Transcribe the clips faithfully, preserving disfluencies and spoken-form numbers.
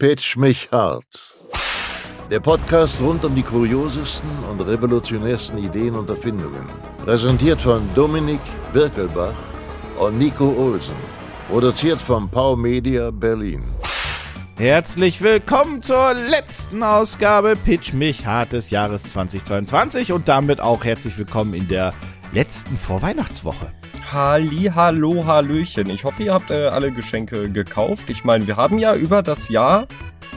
Pitch mich hart. Der Podcast rund um die kuriosesten und revolutionärsten Ideen und Erfindungen. Präsentiert von Dominik Birkelbach und Nico Olsen. Produziert von POWmedia Berlin. Herzlich willkommen zur letzten Ausgabe Pitch mich hart des Jahres zweitausendzweiundzwanzig und damit auch herzlich willkommen in der letzten Vorweihnachtswoche. Halli, hallo, hallöchen. Ich hoffe, ihr habt äh, alle Geschenke gekauft. Ich meine, wir haben ja über das Jahr,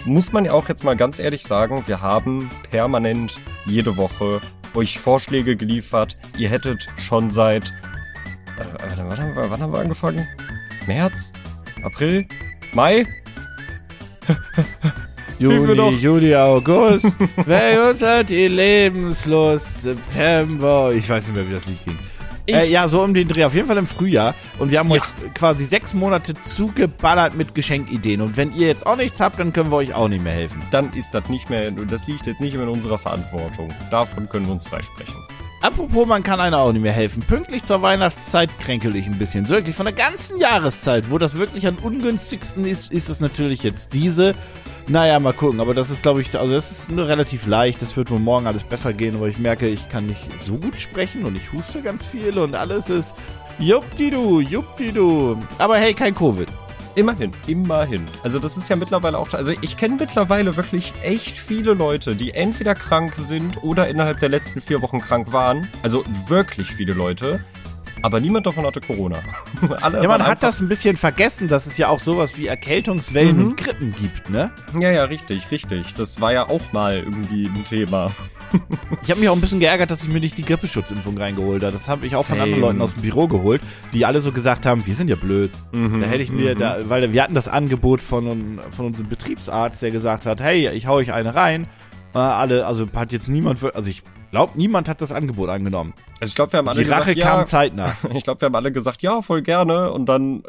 muss man ja auch jetzt mal ganz ehrlich sagen, wir haben permanent jede Woche euch Vorschläge geliefert. Ihr hättet schon seit, äh, wann, wann, wann haben wir angefangen? März? April? Mai? Juni, Juli, August. Wer uns hat die Lebenslust? September. Ich weiß nicht mehr, wie das Lied ging. Äh, ja, so um den Dreh, auf jeden Fall im Frühjahr. Und wir haben ja euch quasi sechs Monate zugeballert mit Geschenkideen. Und wenn ihr jetzt auch nichts habt, dann können wir euch auch nicht mehr helfen. Dann ist das nicht mehr, das liegt jetzt nicht mehr in unserer Verantwortung. Davon können wir uns freisprechen. Apropos, man kann einer auch nicht mehr helfen. Pünktlich zur Weihnachtszeit kränkel ich ein bisschen. So, wirklich von der ganzen Jahreszeit, wo das wirklich am ungünstigsten ist, ist es natürlich jetzt diese. Naja, mal gucken. Aber das ist, glaube ich, also das ist nur relativ leicht. Das wird wohl morgen alles besser gehen. Aber ich merke, ich kann nicht so gut sprechen und ich huste ganz viel und alles ist juppdidu, juppdidu. Aber hey, kein Covid. Immerhin, immerhin. Also das ist ja mittlerweile auch... Also ich kenne mittlerweile wirklich echt viele Leute, die entweder krank sind oder innerhalb der letzten vier Wochen krank waren. Also wirklich viele Leute. Aber niemand davon hatte Corona. Alle ja, man hat das ein bisschen vergessen, dass es ja auch sowas wie Erkältungswellen mhm. und Grippen gibt, ne? Ja, ja, richtig, richtig. Das war ja auch mal irgendwie ein Thema. Ich habe mich auch ein bisschen geärgert, dass ich mir nicht die Grippeschutzimpfung reingeholt habe. Das habe ich auch Same. von anderen Leuten aus dem Büro geholt, die alle so gesagt haben, wir sind ja blöd. Mhm, da hätte ich mir, mhm. da, weil wir hatten das Angebot von, von unserem Betriebsarzt, der gesagt hat, hey, ich hau euch eine rein. Äh, alle, also hat jetzt niemand, also ich glaube, niemand hat das Angebot angenommen. Also ich glaube, wir haben alle die gesagt, Rache ja, kam zeitnah. Ich glaube, wir haben alle gesagt, ja, voll gerne. Und dann,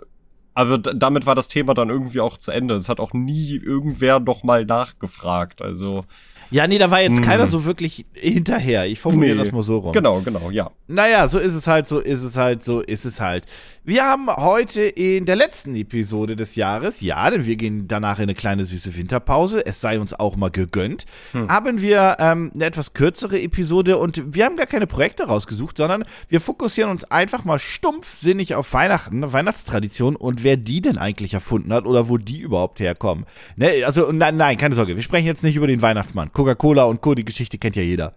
aber d- damit war das Thema dann irgendwie auch zu Ende. Es hat auch nie irgendwer noch mal nachgefragt. Also ja, nee, da war jetzt keiner so wirklich hinterher. Ich formuliere nee. das mal so rum. Genau, genau, ja. Naja, so ist es halt, so ist es halt, so ist es halt. Wir haben heute in der letzten Episode des Jahres, ja, denn wir gehen danach in eine kleine süße Winterpause, es sei uns auch mal gegönnt, hm. haben wir ähm, eine etwas kürzere Episode und wir haben gar keine Projekte rausgesucht, sondern wir fokussieren uns einfach mal stumpfsinnig auf Weihnachten, Weihnachtstradition und wer die denn eigentlich erfunden hat oder wo die überhaupt herkommen. Ne? Also nein, nein, keine Sorge, wir sprechen jetzt nicht über den Weihnachtsmann. Coca-Cola und Co., die Geschichte kennt ja jeder.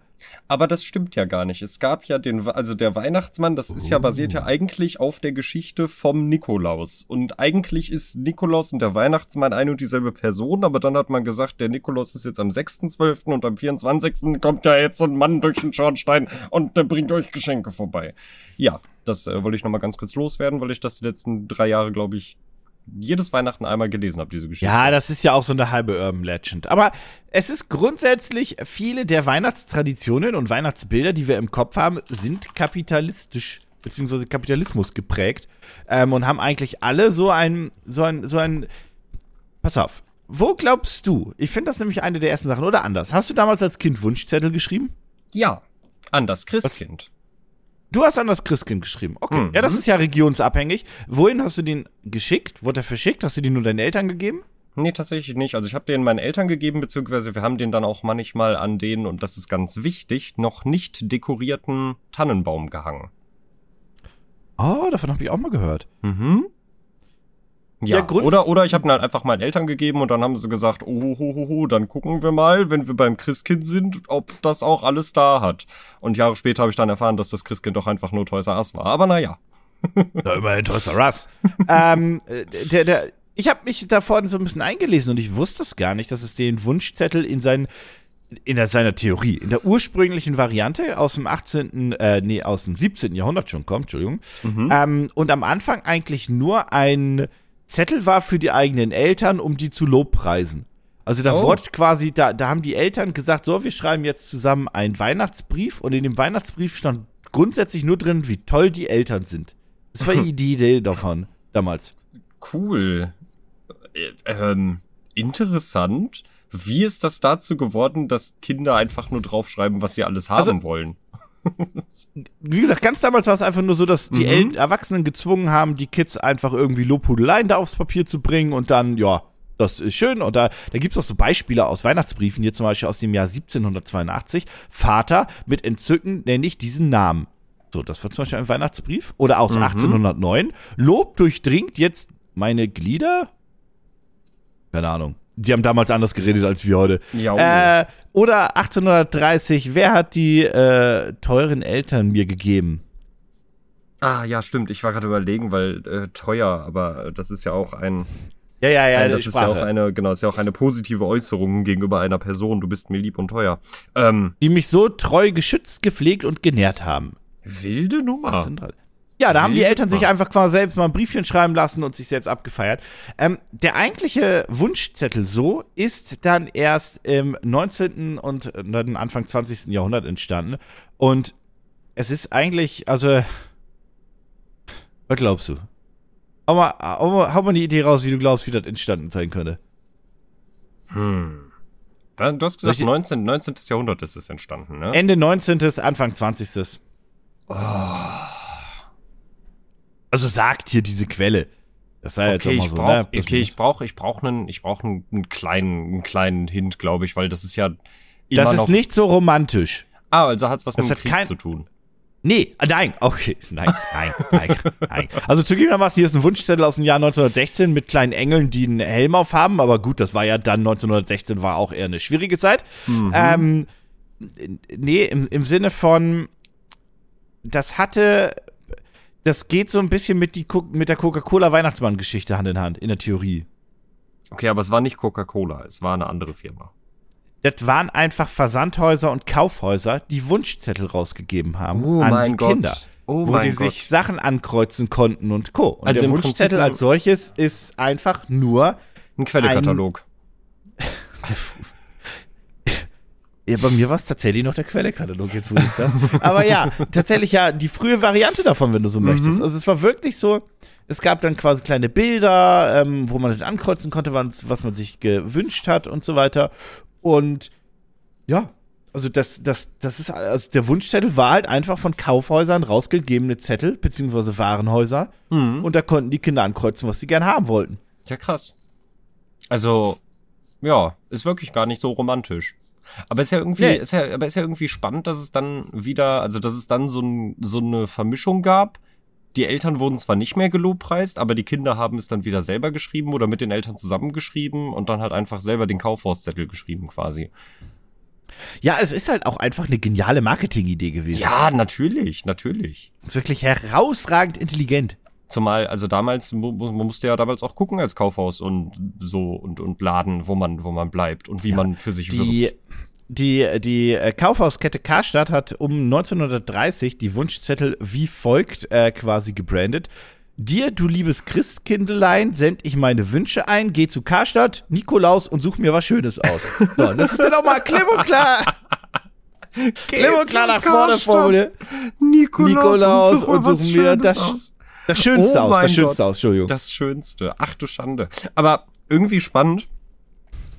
Aber das stimmt ja gar nicht. Es gab ja den, also der Weihnachtsmann, das ist ja, basiert ja eigentlich auf der Geschichte vom Nikolaus. Und eigentlich ist Nikolaus und der Weihnachtsmann eine und dieselbe Person, aber dann hat man gesagt, der Nikolaus ist jetzt am sechsten zwölften und am vierundzwanzigsten kommt ja jetzt so ein Mann durch den Schornstein und der bringt euch Geschenke vorbei. Ja, das äh, wollte ich nochmal ganz kurz loswerden, weil ich das die letzten drei Jahre, glaube ich, jedes Weihnachten einmal gelesen habe, diese Geschichte. Ja, das ist ja auch so eine halbe Urban Legend. Aber es ist grundsätzlich, viele der Weihnachtstraditionen und Weihnachtsbilder, die wir im Kopf haben, sind kapitalistisch beziehungsweise Kapitalismus geprägt ähm, und haben eigentlich alle so ein, so ein, so ein, pass auf, wo glaubst du? Ich finde das nämlich eine der ersten Sachen, oder anders. Hast du damals als Kind Wunschzettel geschrieben? Ja, an das Christkind. Was? Du hast an das Christkind geschrieben. Okay. Mhm. Ja, das ist ja regionsabhängig. Wohin hast du den geschickt? Wurde er verschickt? Hast du den nur deinen Eltern gegeben? Nee, tatsächlich nicht. Also ich habe den meinen Eltern gegeben, beziehungsweise wir haben den dann auch manchmal an den, und das ist ganz wichtig, noch nicht dekorierten Tannenbaum gehangen. Oh, davon habe ich auch mal gehört. Mhm. Ja, ja oder, oder ich habe ihn halt einfach meinen Eltern gegeben und dann haben sie gesagt, oh, ho, ho, ho, dann gucken wir mal, wenn wir beim Christkind sind, ob das auch alles da hat. Und Jahre später habe ich dann erfahren, dass das Christkind doch einfach nur Toys R Us war. Aber naja. Na, immerhin Toys R Us. ähm, der, der, ich habe mich da vorhin so ein bisschen eingelesen und ich wusste es gar nicht, dass es den Wunschzettel in seinen in der, seiner Theorie, in der ursprünglichen Variante aus dem achtzehnten, äh, nee, aus dem siebzehnten Jahrhundert schon kommt, Entschuldigung. Mhm. Ähm, und am Anfang eigentlich nur ein Zettel war für die eigenen Eltern, um die zu lobpreisen. Also da oh. wurde quasi, da, da haben die Eltern gesagt, so, wir schreiben jetzt zusammen einen Weihnachtsbrief und in dem Weihnachtsbrief stand grundsätzlich nur drin, wie toll die Eltern sind. Das war die Idee davon damals. Cool. Äh, ähm, interessant. Wie ist das dazu geworden, dass Kinder einfach nur draufschreiben, was sie alles haben also, wollen? Wie gesagt, ganz damals war es einfach nur so, dass die mhm. Erwachsenen gezwungen haben, die Kids einfach irgendwie Lobhudeleien da aufs Papier zu bringen und dann, ja, Das ist schön. Und da, da gibt es auch so Beispiele aus Weihnachtsbriefen, hier zum Beispiel aus dem Jahr siebzehnhundertzweiundachtzig. Vater, mit Entzücken nenne ich diesen Namen. So, das war zum Beispiel ein Weihnachtsbrief. Oder aus mhm. achtzehnhundertneun. Lob durchdringt jetzt meine Glieder? Keine Ahnung. Die haben damals anders geredet als wir heute. Ja, äh, oder achtzehnhundertdreißig. Wer hat die äh, teuren Eltern mir gegeben? Ah, ja, stimmt. Ich war gerade überlegen, weil äh, teuer, aber das ist ja auch ein... Ja, ja, ja, Nein, das ist ja auch eine, genau, ist ja auch eine positive Äußerung gegenüber einer Person. Du bist mir lieb und teuer. Ähm, die mich so treu geschützt, gepflegt und genährt haben. Wilde Nummer. achtzehn, ja, da haben wilde die Eltern Nummer. Sich einfach quasi selbst mal ein Briefchen schreiben lassen und sich selbst abgefeiert. Ähm, der eigentliche Wunschzettel so ist dann erst im neunzehnten und dann Anfang zwanzigsten Jahrhundert entstanden. Und es ist eigentlich, also, was glaubst du? Hau mal, hau, mal, hau mal eine Idee raus, wie du glaubst, wie das entstanden sein könnte. Hm. Du hast gesagt, neunzehntes Jahrhundert ist es entstanden, ne? Ende neunzehnten., Anfang zwanzigsten. Oh. Also sagt hier diese Quelle. Das sei jetzt auch mal so, ne? Okay, ich brauche ich brauch einen, ich brauch einen, kleinen, einen kleinen Hint, glaube ich, weil das ist ja immer Das ist noch nicht so romantisch. Ah, also hat's was das mit dem Krieg kein- zu tun. Nee, nein, okay, nein, nein, nein, nein. Also zugegebenermaßen, hier ist ein Wunschzettel aus dem Jahr neunzehnhundertsechzehn mit kleinen Engeln, die einen Helm auf haben, aber gut, das war ja dann, neunzehnhundertsechzehn war auch eher eine schwierige Zeit. Mhm. Ähm, nee, im, im Sinne von, das hatte, das geht so ein bisschen mit, die, mit der Coca-Cola-Weihnachtsmann-Geschichte Hand in Hand, in der Theorie. Okay, aber es war nicht Coca-Cola, es war eine andere Firma. Das waren einfach Versandhäuser und Kaufhäuser, die Wunschzettel rausgegeben haben oh an die Gott. Kinder. Oh wo die Gott. sich Sachen ankreuzen konnten und Co. Und also der Wunschzettel als solches ist einfach nur ein Quellekatalog. Ein ja, bei mir war es tatsächlich noch der Quellekatalog, jetzt wo ich das. Aber ja, tatsächlich ja die frühe Variante davon, wenn du so mhm. möchtest. Also es war wirklich so, es gab dann quasi kleine Bilder, ähm, wo man das ankreuzen konnte, was man sich gewünscht hat und so weiter. Und ja, also das, das, das ist, also der Wunschzettel war halt einfach von Kaufhäusern rausgegebene Zettel, beziehungsweise Warenhäuser. Mhm. Und da konnten die Kinder ankreuzen, was sie gern haben wollten. Ja, krass. Also, ja, ist wirklich gar nicht so romantisch. Aber ist ja irgendwie, nee. ist ja, aber ist ja irgendwie spannend, dass es dann wieder, also dass es dann so, ein, so eine Vermischung gab. Die Eltern wurden zwar nicht mehr gelobpreist, aber die Kinder haben es dann wieder selber geschrieben oder mit den Eltern zusammengeschrieben und dann halt einfach selber den Kaufhauszettel geschrieben quasi. Ja, es ist halt auch einfach eine geniale Marketingidee gewesen. Ja, natürlich, natürlich. Das ist wirklich herausragend intelligent. Zumal, also damals, man musste ja damals auch gucken als Kaufhaus und so und, und Laden, wo man, wo man bleibt und wie ja, man für sich wirbt. Die, die Kaufhauskette Karstadt hat um neunzehnhundertdreißig die Wunschzettel wie folgt äh, quasi gebrandet. Dir, du liebes Christkindlein, send ich meine Wünsche ein, geh zu Karstadt, Nikolaus und such mir was Schönes aus. So, das ist dann auch mal klipp und klar. klipp und klar nach vorne, Freunde. Nikolaus, Nikolaus und, such und such mir das, aus. das Schönste oh aus. Das Schönste Gott. aus, Entschuldigung. Das Schönste. Ach du Schande. Aber irgendwie spannend.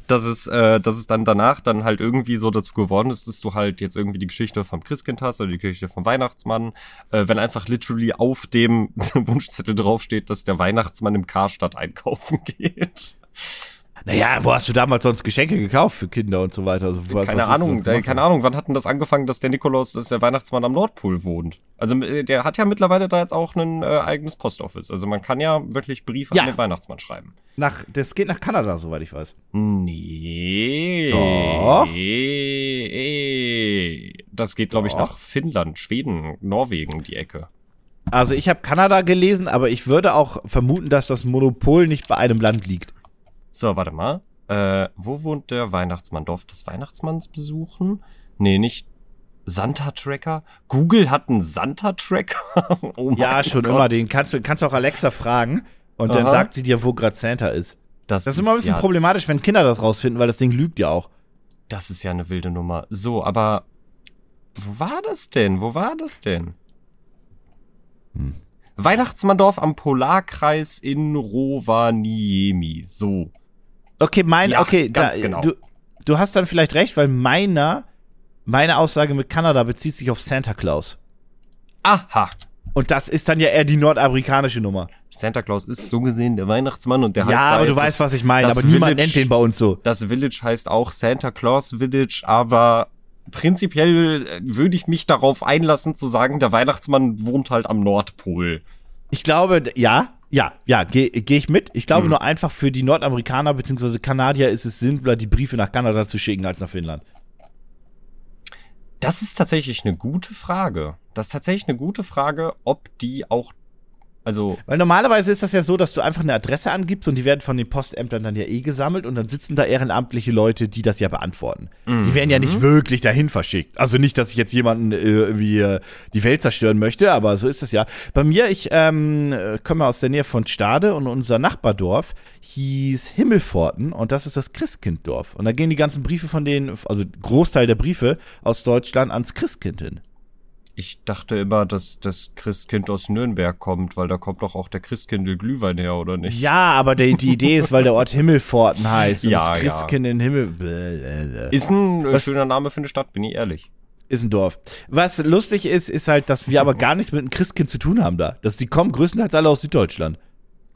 Dass es, äh, dass es dann danach dann halt irgendwie so dazu geworden ist, dass du halt jetzt irgendwie die Geschichte vom Christkind hast oder die Geschichte vom Weihnachtsmann, äh, wenn einfach literally auf dem Wunschzettel draufsteht, dass der Weihnachtsmann im Karstadt einkaufen geht. Naja, wo hast du damals sonst Geschenke gekauft für Kinder und so weiter? Also, was, keine was Ahnung, keine Ahnung. Wann hat denn das angefangen, dass der Nikolaus, dass der Weihnachtsmann am Nordpol wohnt? Also der hat ja mittlerweile da jetzt auch ein äh, eigenes Postoffice. Also man kann ja wirklich Briefe ja. an den Weihnachtsmann schreiben. Nach, das geht nach Kanada, soweit ich weiß. Nee. Doch. Das geht, glaube ich, nach Finnland, Schweden, Norwegen, die Ecke. Also ich habe Kanada gelesen, aber ich würde auch vermuten, dass das Monopol nicht bei einem Land liegt. So, warte mal. Äh, wo wohnt der Weihnachtsmann? Dorf des Weihnachtsmanns besuchen? Nee, nicht Santa Tracker. Google hat einen Santa Tracker. oh ja, schon Gott. immer. Den kannst du kannst auch Alexa fragen und Aha. dann sagt sie dir, wo gerade Santa ist. Das, das ist immer ein bisschen ja problematisch, wenn Kinder das rausfinden, weil das Ding lügt ja auch. Das ist ja eine wilde Nummer. So, aber wo war das denn? Wo war das denn? Hm. Weihnachtsmanndorf am Polarkreis in Rovaniemi. So. Okay, mein, ja, okay, ganz da, genau. du, du hast dann vielleicht recht, weil meiner, meine Aussage mit Kanada bezieht sich auf Santa Claus. Aha, Und das ist dann ja eher die nordamerikanische Nummer. Santa Claus ist so gesehen der Weihnachtsmann und der heißt... Ja, aber du weißt, was ich meine, aber niemand nennt den bei uns so. Das Village heißt auch Santa Claus Village, aber prinzipiell würde ich mich darauf einlassen zu sagen, der Weihnachtsmann wohnt halt am Nordpol. Ich glaube, ja, ja, ja, gehe geh ich mit. Ich glaube hm. nur einfach für die Nordamerikaner bzw. Kanadier ist es simpler, die Briefe nach Kanada zu schicken als nach Finnland. Das ist tatsächlich eine gute Frage. Das ist tatsächlich eine gute Frage, ob die auch, also... Weil normalerweise ist das ja so, dass du einfach eine Adresse angibst und die werden von den Postämtern dann ja eh gesammelt und dann sitzen da ehrenamtliche Leute, die das ja beantworten. Mhm. Die werden ja nicht wirklich dahin verschickt. Also nicht, dass ich jetzt jemanden äh, irgendwie äh, die Welt zerstören möchte, aber so ist das ja. Bei mir, ich ähm, komme aus der Nähe von Stade und unser Nachbardorf hieß Himmelpforten und das ist das Christkinddorf. Und da gehen die ganzen Briefe von denen, also Großteil der Briefe aus Deutschland ans Christkind hin. Ich dachte immer, dass das Christkind aus Nürnberg kommt, weil da kommt doch auch der Christkindl Glühwein her, oder nicht? Ja, aber die, die Idee ist, weil der Ort Himmelpforten heißt und ja, das Christkind ja. in Himmel... Ist ein Was? schöner Name für eine Stadt, bin ich ehrlich. Ist ein Dorf. Was lustig ist, ist halt, dass wir aber gar nichts mit dem Christkind zu tun haben da. Dass die kommen größtenteils alle aus Süddeutschland.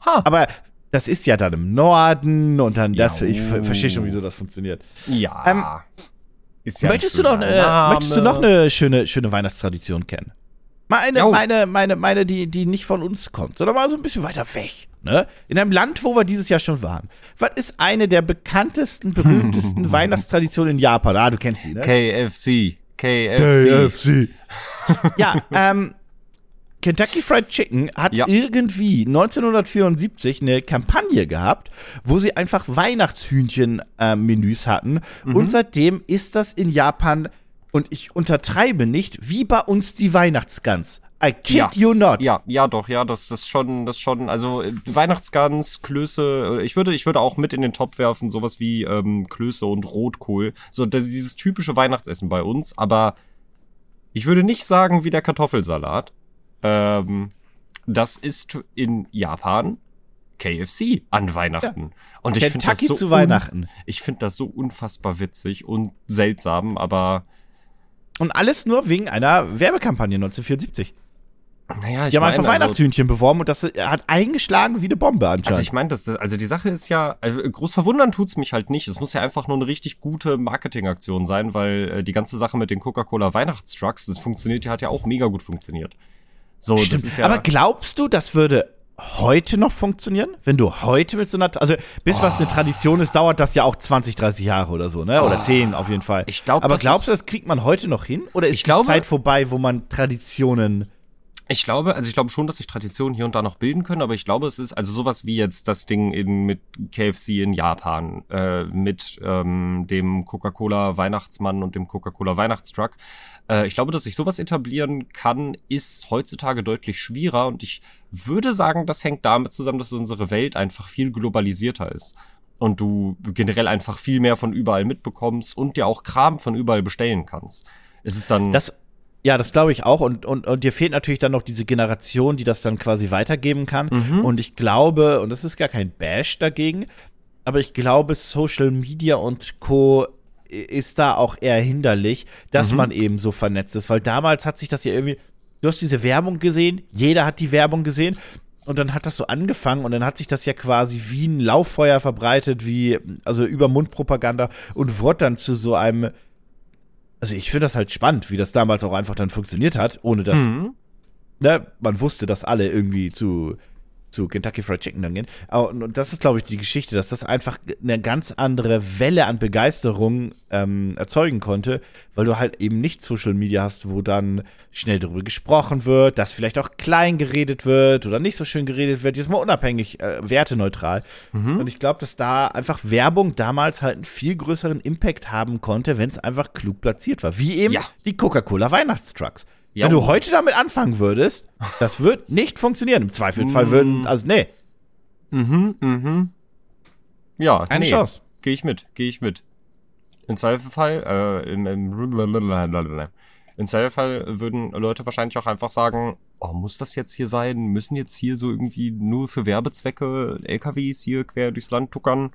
Ha. Aber... Das ist ja dann im Norden und dann das. Ja, oh. Ich verstehe schon, wieso das funktioniert. Ja. Ähm, ist ja möchtest, du noch, äh, möchtest du noch eine schöne, schöne Weihnachtstradition kennen? Mal eine, meine, meine, meine, die, die nicht von uns kommt, sondern mal so ein bisschen weiter weg. Ne? In einem Land, wo wir dieses Jahr schon waren. Was ist eine der bekanntesten, berühmtesten Weihnachtstraditionen in Japan? Ah, du kennst sie, ne? K F C. K F C. K F C. Ja, ähm. Kentucky Fried Chicken hat ja. irgendwie neunzehnhundertvierundsiebzig eine Kampagne gehabt, wo sie einfach Weihnachtshühnchen-Menüs äh, hatten. Mhm. Und seitdem ist das in Japan, und ich untertreibe nicht, wie bei uns die Weihnachtsgans. I kid ja. you not. Ja, ja, doch, ja, das ist schon, das schon, also Weihnachtsgans, Klöße, ich würde, ich würde auch mit in den Topf werfen, sowas wie ähm, Klöße und Rotkohl. So, das ist dieses typische Weihnachtsessen bei uns, aber ich würde nicht sagen wie der Kartoffelsalat. Ähm, das ist in Japan K F C an Weihnachten. Ja. Und ich finde das so zu Weihnachten. Un- ich finde das so unfassbar witzig und seltsam, aber und alles nur wegen einer Werbekampagne neunzehnhundertvierundsiebzig. Naja, ich Die haben meine, einfach Weihnachtshühnchen also, beworben und das hat eingeschlagen wie eine Bombe anscheinend. Also ich meine, das, das, also die Sache ist ja, also groß verwundern tut's mich halt nicht. Es muss ja einfach nur eine richtig gute Marketingaktion sein, weil äh, die ganze Sache mit den Coca-Cola Weihnachtstrucks, das funktioniert, die hat ja auch mega gut funktioniert. So, stimmt, das ist ja aber glaubst du, das würde heute noch funktionieren? Wenn du heute mit so einer, also bis oh. was eine Tradition ist, dauert das ja auch zwanzig, dreißig Jahre oder so, ne? Oder oh. zehn auf jeden Fall. Ich glaub, aber das glaubst du, das kriegt man heute noch hin? Oder ist die glaube, Zeit vorbei, wo man Traditionen... Ich glaube, also ich glaube schon, dass sich Traditionen hier und da noch bilden können, aber ich glaube, es ist also sowas wie jetzt das Ding eben mit K F C in Japan, äh, mit ähm, dem Coca-Cola-Weihnachtsmann und dem Coca-Cola-Weihnachtstruck. Äh, ich glaube, dass sich sowas etablieren kann, ist heutzutage deutlich schwieriger und ich würde sagen, das hängt damit zusammen, dass unsere Welt einfach viel globalisierter ist und du generell einfach viel mehr von überall mitbekommst und dir auch Kram von überall bestellen kannst. Es ist dann... Das Ja, das glaube ich auch. Und, und, und dir fehlt natürlich dann noch diese Generation, die das dann quasi weitergeben kann. Mhm. Und ich glaube, und das ist gar kein Bash dagegen, aber ich glaube, Social Media und Co. ist da auch eher hinderlich, dass mhm. man eben so vernetzt ist. Weil damals hat sich das ja irgendwie, du hast diese Werbung gesehen, jeder hat die Werbung gesehen. Und dann hat das so angefangen und dann hat sich das ja quasi wie ein Lauffeuer verbreitet, wie, also über Mundpropaganda und wurde dann zu so einem, also ich finde das halt spannend, wie das damals auch einfach dann funktioniert hat, ohne dass mhm. ne, man wusste, dass alle irgendwie zu, zu Kentucky Fried Chicken dann gehen. Und das ist, glaube ich, die Geschichte, dass das einfach eine ganz andere Welle an Begeisterung ähm, erzeugen konnte, weil du halt eben nicht Social Media hast, wo dann schnell darüber gesprochen wird, dass vielleicht auch klein geredet wird oder nicht so schön geredet wird, jetzt mal unabhängig, äh, werteneutral. Mhm. Und ich glaube, dass da einfach Werbung damals halt einen viel größeren Impact haben konnte, wenn es einfach klug platziert war. Wie eben ja. die Coca-Cola-Weihnachtstrucks. Ja. Wenn du heute damit anfangen würdest, das wird nicht funktionieren. Im Zweifelsfall würden, also nee. Mhm, mhm. Ja, eine nee. Chance. Gehe ich mit, gehe ich mit. Im Zweifelsfall, äh, im, im, im Zweifelsfall würden Leute wahrscheinlich auch einfach sagen, oh, muss das jetzt hier sein? Müssen jetzt hier so irgendwie nur für Werbezwecke L K Ws hier quer durchs Land tuckern?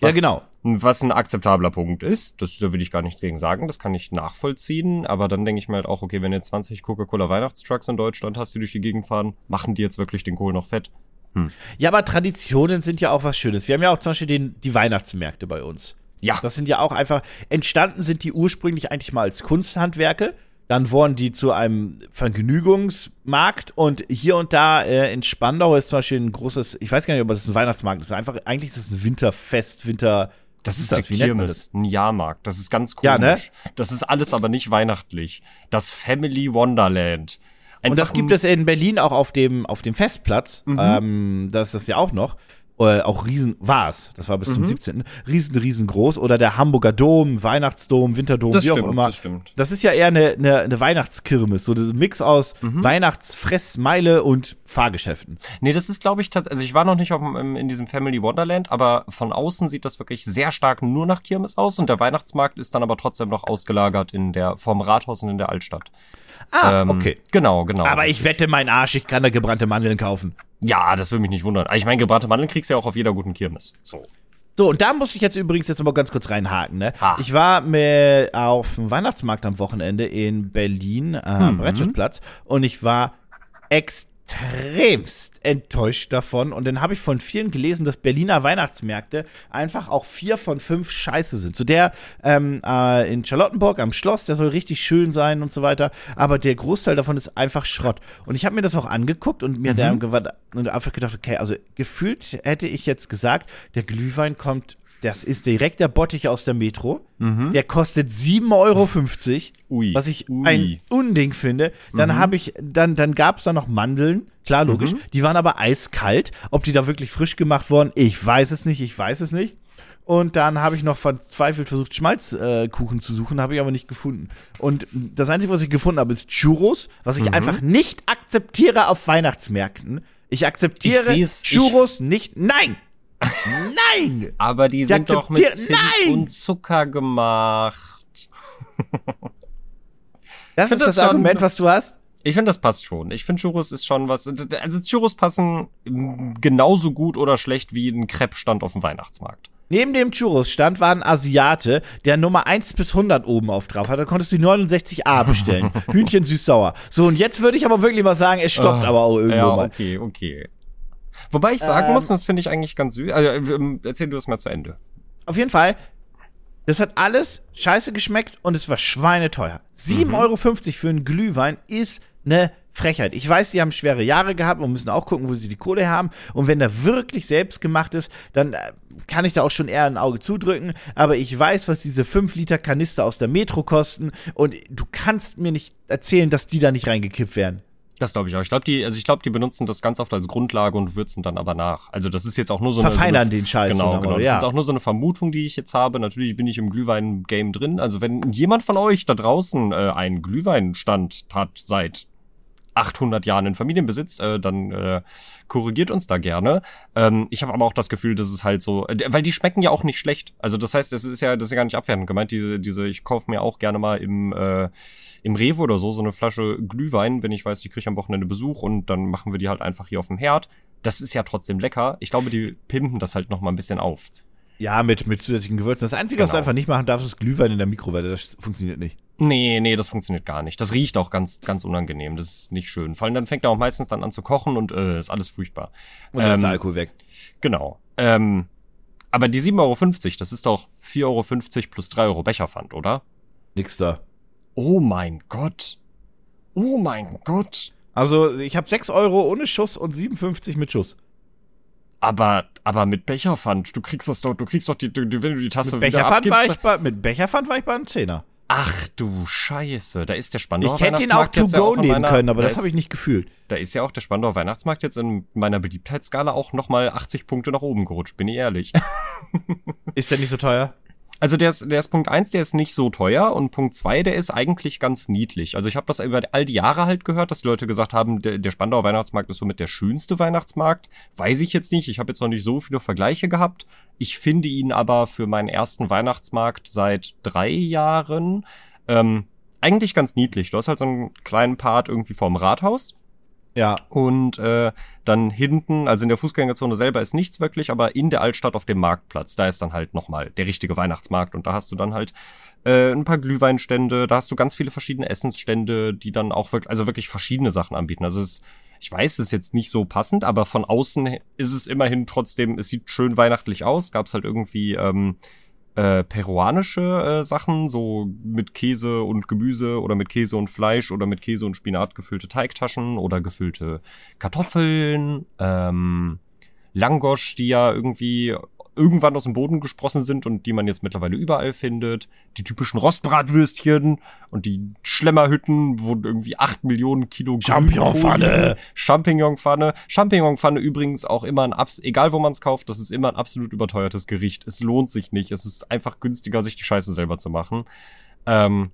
Was? Ja, genau. Was ein akzeptabler Punkt ist, das, da will ich gar nichts gegen sagen, das kann ich nachvollziehen, aber dann denke ich mir halt auch, okay, wenn du jetzt zwanzig Coca-Cola-Weihnachtstrucks in Deutschland hast, die durch die Gegend fahren, machen die jetzt wirklich den Kohl noch fett? Hm. Ja, aber Traditionen sind ja auch was Schönes. Wir haben ja auch zum Beispiel den, die Weihnachtsmärkte bei uns. Ja. Das sind ja auch einfach, entstanden sind die ursprünglich eigentlich mal als Kunsthandwerke, dann wurden die zu einem Vergnügungsmarkt und hier und da äh, in Spandau ist zum Beispiel ein großes, ich weiß gar nicht, ob das ein Weihnachtsmarkt ist, einfach, eigentlich ist es ein Winterfest, Winter... Das ist, das ist eine Kirmes, ein Jahrmarkt. Das ist ganz komisch. Ja, ne? Das ist alles aber nicht weihnachtlich. Das Family Wonderland. Einfach und das gibt es in Berlin auch auf dem, auf dem Festplatz. Mhm. Ähm, das ist das ja auch noch. Äh, auch riesen war's. Das war bis mhm. zum siebzehnten Riesen, riesengroß. Oder der Hamburger Dom, Weihnachtsdom, Winterdom, das wie stimmt, auch immer. Das stimmt. Das ist ja eher eine, eine, eine Weihnachtskirmes. So ein Mix aus mhm. Weihnachtsfressmeile und Fahrgeschäften. Nee, das ist, glaube ich, tatsächlich, also ich war noch nicht auf, in, in diesem Family Wonderland, aber von außen sieht das wirklich sehr stark nur nach Kirmes aus und der Weihnachtsmarkt ist dann aber trotzdem noch ausgelagert in der, vom Rathaus und in der Altstadt. Ah, ähm, okay. Genau, genau. Aber ich wette meinen Arsch, ich kann da gebrannte Mandeln kaufen. Ja, das würde mich nicht wundern. Ich meine, gebrannte Mandeln kriegst du ja auch auf jeder guten Kirmes. So. So, und da muss ich jetzt übrigens jetzt mal ganz kurz reinhaken, ne? Ah. Ich war mit auf dem Weihnachtsmarkt am Wochenende in Berlin am mhm. Breitscheidplatz und ich war extremst enttäuscht davon. Und dann habe ich von vielen gelesen, dass Berliner Weihnachtsmärkte einfach auch vier von fünf Scheiße sind. So der ähm, äh, in Charlottenburg am Schloss, der soll richtig schön sein und so weiter. Aber der Großteil davon ist einfach Schrott. Und ich habe mir das auch angeguckt und mir mhm. dann gewandt und einfach gedacht, okay, also gefühlt hätte ich jetzt gesagt, der Glühwein kommt, das ist direkt der Bottich aus der Metro. Mhm. Der kostet sieben Euro fünfzig, Ui. was ich Ui. ein Unding finde. Dann mhm. habe ich, dann, dann gab es da noch Mandeln, klar, logisch. Mhm. Die waren aber eiskalt. Ob die da wirklich frisch gemacht wurden, ich weiß es nicht, ich weiß es nicht. Und dann habe ich noch verzweifelt versucht, Schmalzkuchen äh, zu suchen, habe ich aber nicht gefunden. Und das Einzige, was ich gefunden habe, ist Churros, was ich mhm. einfach nicht akzeptiere auf Weihnachtsmärkten. Ich akzeptiere ich Churros ich nicht. Nein! Nein! Aber die sind doch mit Zimt Nein! und Zucker gemacht. Das ist das, das Argument, schon, was du hast? Ich finde, das passt schon. Ich finde, Churros ist schon was... Also Churros passen genauso gut oder schlecht wie ein Crepe-Stand auf dem Weihnachtsmarkt. Neben dem Churros-Stand war ein Asiate, der Nummer eins bis hundert oben auf drauf hat. Da konntest du die neunundsechzig a bestellen. Hühnchen süß-sauer. So, und jetzt würde ich aber wirklich mal sagen, es stoppt aber auch irgendwo ja, mal. okay, okay. Wobei ich sagen ähm, muss, das finde ich eigentlich ganz süß. Also, erzähl du das mal zu Ende. Auf jeden Fall. Das hat alles scheiße geschmeckt und es war schweineteuer. sieben Euro fünfzig für einen Glühwein ist eine Frechheit. Ich weiß, die haben schwere Jahre gehabt und müssen auch gucken, wo sie die Kohle haben. Und wenn der wirklich selbst gemacht ist, dann kann ich da auch schon eher ein Auge zudrücken. Aber ich weiß, was diese fünf Liter Kanister aus der Metro kosten. Und du kannst mir nicht erzählen, dass die da nicht reingekippt werden. Das glaube ich auch. Ich glaube, die, also ich glaube, die benutzen das ganz oft als Grundlage und würzen dann aber nach. Also das ist jetzt auch nur so eine... Verfeinern so eine, den Scheiß. Genau, genau. Rolle, ja. Das ist auch nur so eine Vermutung, die ich jetzt habe. Natürlich bin ich im Glühwein-Game drin. Also wenn jemand von euch da draußen äh, einen Glühweinstand hat seit achthundert Jahren in Familienbesitz, äh, dann äh, korrigiert uns da gerne. Ähm, ich habe aber auch das Gefühl, dass es halt so... Äh, weil die schmecken ja auch nicht schlecht. Also das heißt, das ist ja, das ist ja gar nicht abwertend gemeint. Diese, diese, ich kaufe mir auch gerne mal im... Äh, im Rewe oder so, so eine Flasche Glühwein, wenn ich weiß, ich kriege am Wochenende Besuch und dann machen wir die halt einfach hier auf dem Herd. Das ist ja trotzdem lecker. Ich glaube, die pimpen das halt noch mal ein bisschen auf. Ja, mit, mit zusätzlichen Gewürzen. Das Einzige, genau. was du einfach nicht machen darfst, ist Glühwein in der Mikrowelle. Das funktioniert nicht. Nee, nee, das funktioniert gar nicht. Das riecht auch ganz, ganz unangenehm. Das ist nicht schön. Vor allem dann fängt er auch meistens dann an zu kochen und äh, ist alles furchtbar. Und dann ähm, ist der Alkohol weg. Genau. Ähm, aber die sieben Euro fünfzig, das ist doch vier Euro fünfzig plus drei Euro Becherpfand, oder? Nix da. Oh mein Gott. Oh mein Gott. Also, ich habe sechs Euro ohne Schuss und siebenundfünfzig mit Schuss. Aber aber mit Becherpfand. Du kriegst das doch, du kriegst doch die, die, die wenn du die Tasse mit wieder abgibst. War ich bei, mit Becherpfand war ich bei einem Zehner. Ach du Scheiße, da ist der Spandauer Weihnachtsmarkt. Ich hätte ihn auch to go nehmen können, aber das habe ich nicht gefühlt. Da ist ja auch der Spandauer Weihnachtsmarkt jetzt in meiner Beliebtheitsskala auch nochmal achtzig Punkte nach oben gerutscht, bin ich ehrlich. Ist der nicht so teuer? Also der ist, der ist Punkt eins, der ist nicht so teuer und Punkt zwei, der ist eigentlich ganz niedlich. Also ich habe das über all die Jahre halt gehört, dass die Leute gesagt haben, der, der Spandauer Weihnachtsmarkt ist somit der schönste Weihnachtsmarkt. Weiß ich jetzt nicht, ich habe jetzt noch nicht so viele Vergleiche gehabt. Ich finde ihn aber für meinen ersten Weihnachtsmarkt seit drei Jahren ähm, eigentlich ganz niedlich. Du hast halt so einen kleinen Part irgendwie vorm Rathaus. Ja. Und äh, dann hinten, also in der Fußgängerzone selber ist nichts wirklich, aber in der Altstadt auf dem Marktplatz, da ist dann halt nochmal der richtige Weihnachtsmarkt. Und da hast du dann halt äh, ein paar Glühweinstände, da hast du ganz viele verschiedene Essensstände, die dann auch wirklich, also wirklich verschiedene Sachen anbieten. Also es, ich weiß, es ist jetzt nicht so passend, aber von außen ist es immerhin trotzdem, es sieht schön weihnachtlich aus. Gab's halt irgendwie ähm, äh, peruanische äh, Sachen, so mit Käse und Gemüse oder mit Käse und Fleisch oder mit Käse und Spinat gefüllte Teigtaschen oder gefüllte Kartoffeln, ähm, Langosch, die ja irgendwie irgendwann aus dem Boden gesprossen sind und die man jetzt mittlerweile überall findet, die typischen Rostbratwürstchen und die Schlemmerhütten, wo irgendwie acht Millionen Kilo Champignonpfanne, Champignonpfanne, Champignonpfanne übrigens auch immer ein Abs, egal wo man es kauft, das ist immer ein absolut überteuertes Gericht. Es lohnt sich nicht, es ist einfach günstiger, sich die Scheiße selber zu machen. Ähm,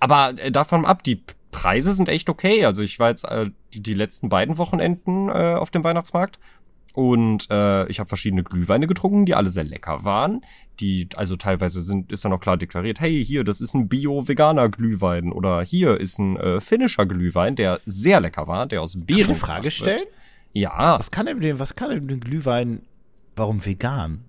aber davon ab, die Preise sind echt okay. Also ich war jetzt äh, die letzten beiden Wochenenden äh, auf dem Weihnachtsmarkt. Und äh, ich habe verschiedene Glühweine getrunken, die alle sehr lecker waren. Die, also teilweise sind, ist dann auch klar deklariert, hey, hier, das ist ein Bio-Veganer Glühwein oder hier ist ein äh, finnischer Glühwein, der sehr lecker war, der aus Beeren. Darf ich eine Frage stellen? Wird. Ja. Was kann denn dem, was kann denn dem Glühwein? Warum vegan?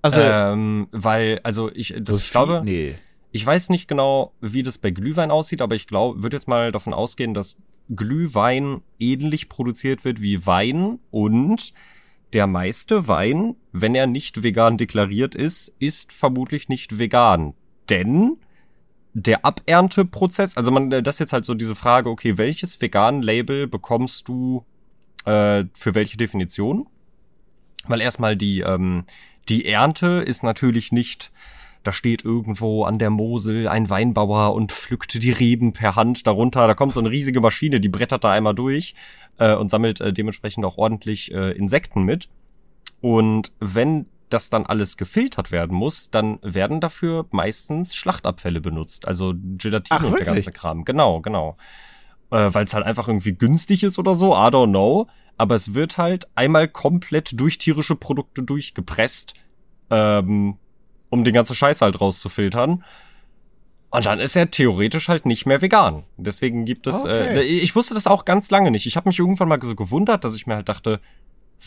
Also ähm, weil, also ich, das, so ich viel, glaube, nee. Ich weiß nicht genau, wie das bei Glühwein aussieht, aber ich glaube, würde jetzt mal davon ausgehen, dass Glühwein ähnlich produziert wird wie Wein und der meiste Wein, wenn er nicht vegan deklariert ist, ist vermutlich nicht vegan, denn der Abernteprozess, also man, das ist jetzt halt so diese Frage, okay, welches Vegan-Label bekommst du äh, für welche Definition? Weil erstmal die ähm, die Ernte ist natürlich nicht, da steht irgendwo an der Mosel ein Weinbauer und pflückt die Reben per Hand darunter. Da kommt so eine riesige Maschine, die brettert da einmal durch äh, und sammelt äh, dementsprechend auch ordentlich äh, Insekten mit. Und wenn das dann alles gefiltert werden muss, dann werden dafür meistens Schlachtabfälle benutzt. Also Gelatine Ach, und der ganze Kram. Genau, genau. Äh, weil es halt einfach irgendwie günstig ist oder so, I don't know. Aber es wird halt einmal komplett durch tierische Produkte durchgepresst, ähm, um den ganzen Scheiß halt rauszufiltern. Und dann ist er theoretisch halt nicht mehr vegan. Deswegen gibt es... Okay. Äh, ich wusste das auch ganz lange nicht. Ich habe mich irgendwann mal so gewundert, dass ich mir halt dachte,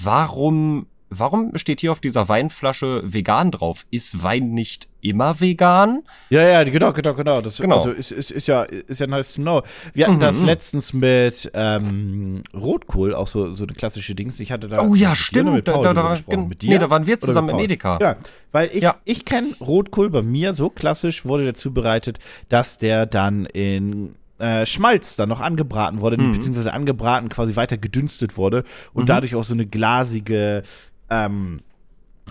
warum warum steht hier auf dieser Weinflasche vegan drauf? Ist Wein nicht immer vegan? Ja, ja, genau, genau, genau. Das genau. Also ist, ist, ist, ja, ist ja nice to know. Wir hatten mhm. das letztens mit ähm, Rotkohl, auch so, so eine klassische Dings. Ich hatte da Oh ja, stimmt. Da, da, da, mit dir? Nee, da waren wir zusammen in Edeka. Ja, weil ich, ja. ich kenne Rotkohl bei mir, so klassisch wurde der zubereitet, dass der dann in Äh, Schmalz dann noch angebraten wurde, mhm. beziehungsweise angebraten quasi weiter gedünstet wurde und mhm. dadurch auch so eine glasige ähm,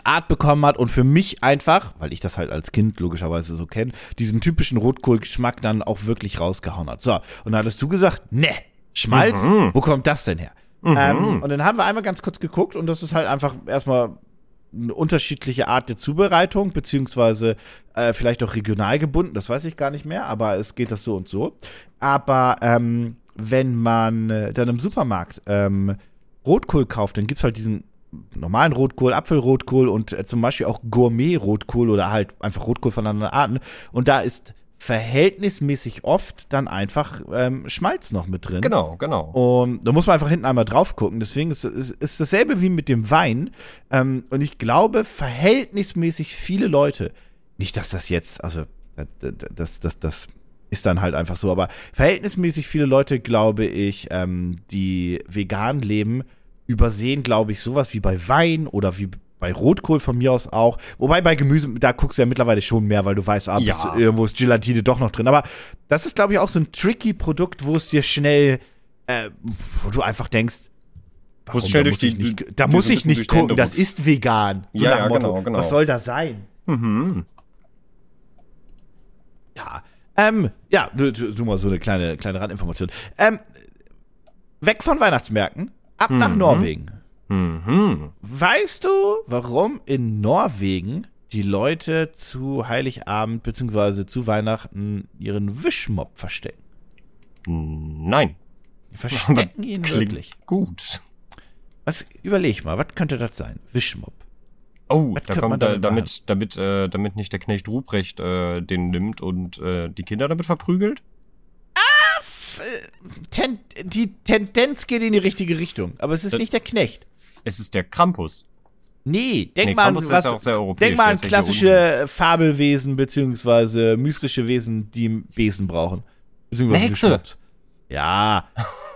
Art bekommen hat und für mich einfach, weil ich das halt als Kind logischerweise so kenne, diesen typischen Rotkohlgeschmack dann auch wirklich rausgehauen hat. So, und dann hattest du gesagt, ne, Schmalz, mhm. wo kommt das denn her? Mhm. Ähm, und dann haben wir einmal ganz kurz geguckt und das ist halt einfach erstmal eine unterschiedliche Art der Zubereitung, beziehungsweise äh, vielleicht auch regional gebunden, das weiß ich gar nicht mehr, aber es geht das so und so. Aber ähm, wenn man äh, dann im Supermarkt ähm, Rotkohl kauft, dann gibt's halt diesen normalen Rotkohl, Apfelrotkohl und äh, zum Beispiel auch Gourmet-Rotkohl oder halt einfach Rotkohl von anderen Arten. Und da ist verhältnismäßig oft dann einfach ähm, Schmalz noch mit drin. Genau, genau. Und da muss man einfach hinten einmal drauf gucken. Deswegen ist es ist, ist dasselbe wie mit dem Wein. Ähm, und ich glaube, verhältnismäßig viele Leute, nicht, dass das jetzt, also das, das, das ist dann halt einfach so, aber verhältnismäßig viele Leute, glaube ich, ähm, die vegan leben, übersehen, glaube ich, sowas wie bei Wein oder wie bei Rotkohl von mir aus auch. Wobei bei Gemüse, da guckst du ja mittlerweile schon mehr, weil du weißt, ah, ja. bist, irgendwo ist Gelatine doch noch drin. Aber das ist, glaube ich, auch so ein tricky Produkt, wo es dir schnell, äh, wo du einfach denkst, warum, da schnell muss durch ich die, nicht, da muss ich nicht gucken, das ist vegan. So ja, ja Motto. Genau, genau. Was soll das sein? Mhm. Ja, ähm, ja, nur mal so eine kleine, kleine Randinformation. Ähm, weg von Weihnachtsmärkten, ab mhm. nach Norwegen. Mhm. Weißt du, warum in Norwegen die Leute zu Heiligabend bzw. zu Weihnachten ihren Wischmopp verstecken? Nein. Die verstecken ihn Klingt wirklich. Gut. Was, überleg mal, was könnte das sein? Wischmopp. Oh, da kommt, da, damit, damit, äh, damit nicht der Knecht Ruprecht äh, den nimmt und äh, die Kinder damit verprügelt? Ah, ten, die Tendenz geht in die richtige Richtung. Aber es ist das, nicht der Knecht. Es ist der Krampus. Nee, denk nee, mal an, was, denk mal an klassische Fabelwesen beziehungsweise mystische Wesen, die Besen brauchen. Eine Hexe. Ja,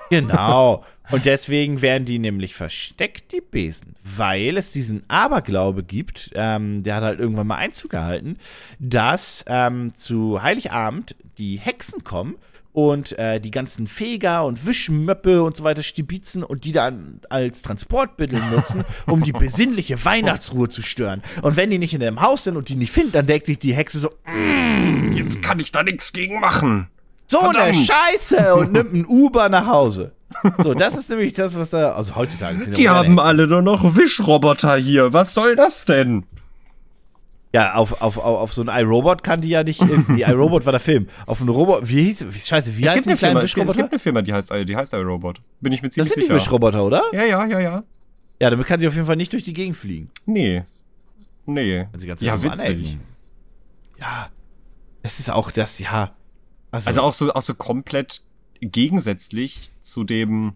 genau. Und deswegen werden die nämlich versteckt, die Besen. Weil es diesen Aberglaube gibt, ähm, der hat halt irgendwann mal Einzug gehalten, dass ähm, zu Heiligabend die Hexen kommen und äh, die ganzen Feger und Wischmöppe und so weiter stibitzen und die dann als Transportmittel nutzen, um die besinnliche Weihnachtsruhe zu stören. Und wenn die nicht in dem Haus sind und die nicht finden, dann denkt sich die Hexe so, mm, jetzt kann ich da nichts gegen machen. So Verdammt. Eine Scheiße und nimmt ein Uber nach Hause. So, das ist nämlich das, was da, also heutzutage sind die haben alle nur noch Wischroboter hier. Was soll das denn? Ja, auf, auf, auf so einen iRobot kann die ja nicht, die iRobot war der Film. Auf einen Robot, wie hieß, scheiße, wie heißt die kleinen Wischroboter? Es gibt eine Firma, die heißt, die heißt iRobot. Bin ich mir ziemlich sicher. Das sind die Wischroboter, oder? Ja, ja, ja, ja. Ja, damit kann sie auf jeden Fall nicht durch die Gegend fliegen. Nee. Nee. Also ja, witzig. Ja. Das ist auch das, ja. Also, also auch so, auch so komplett gegensätzlich zu dem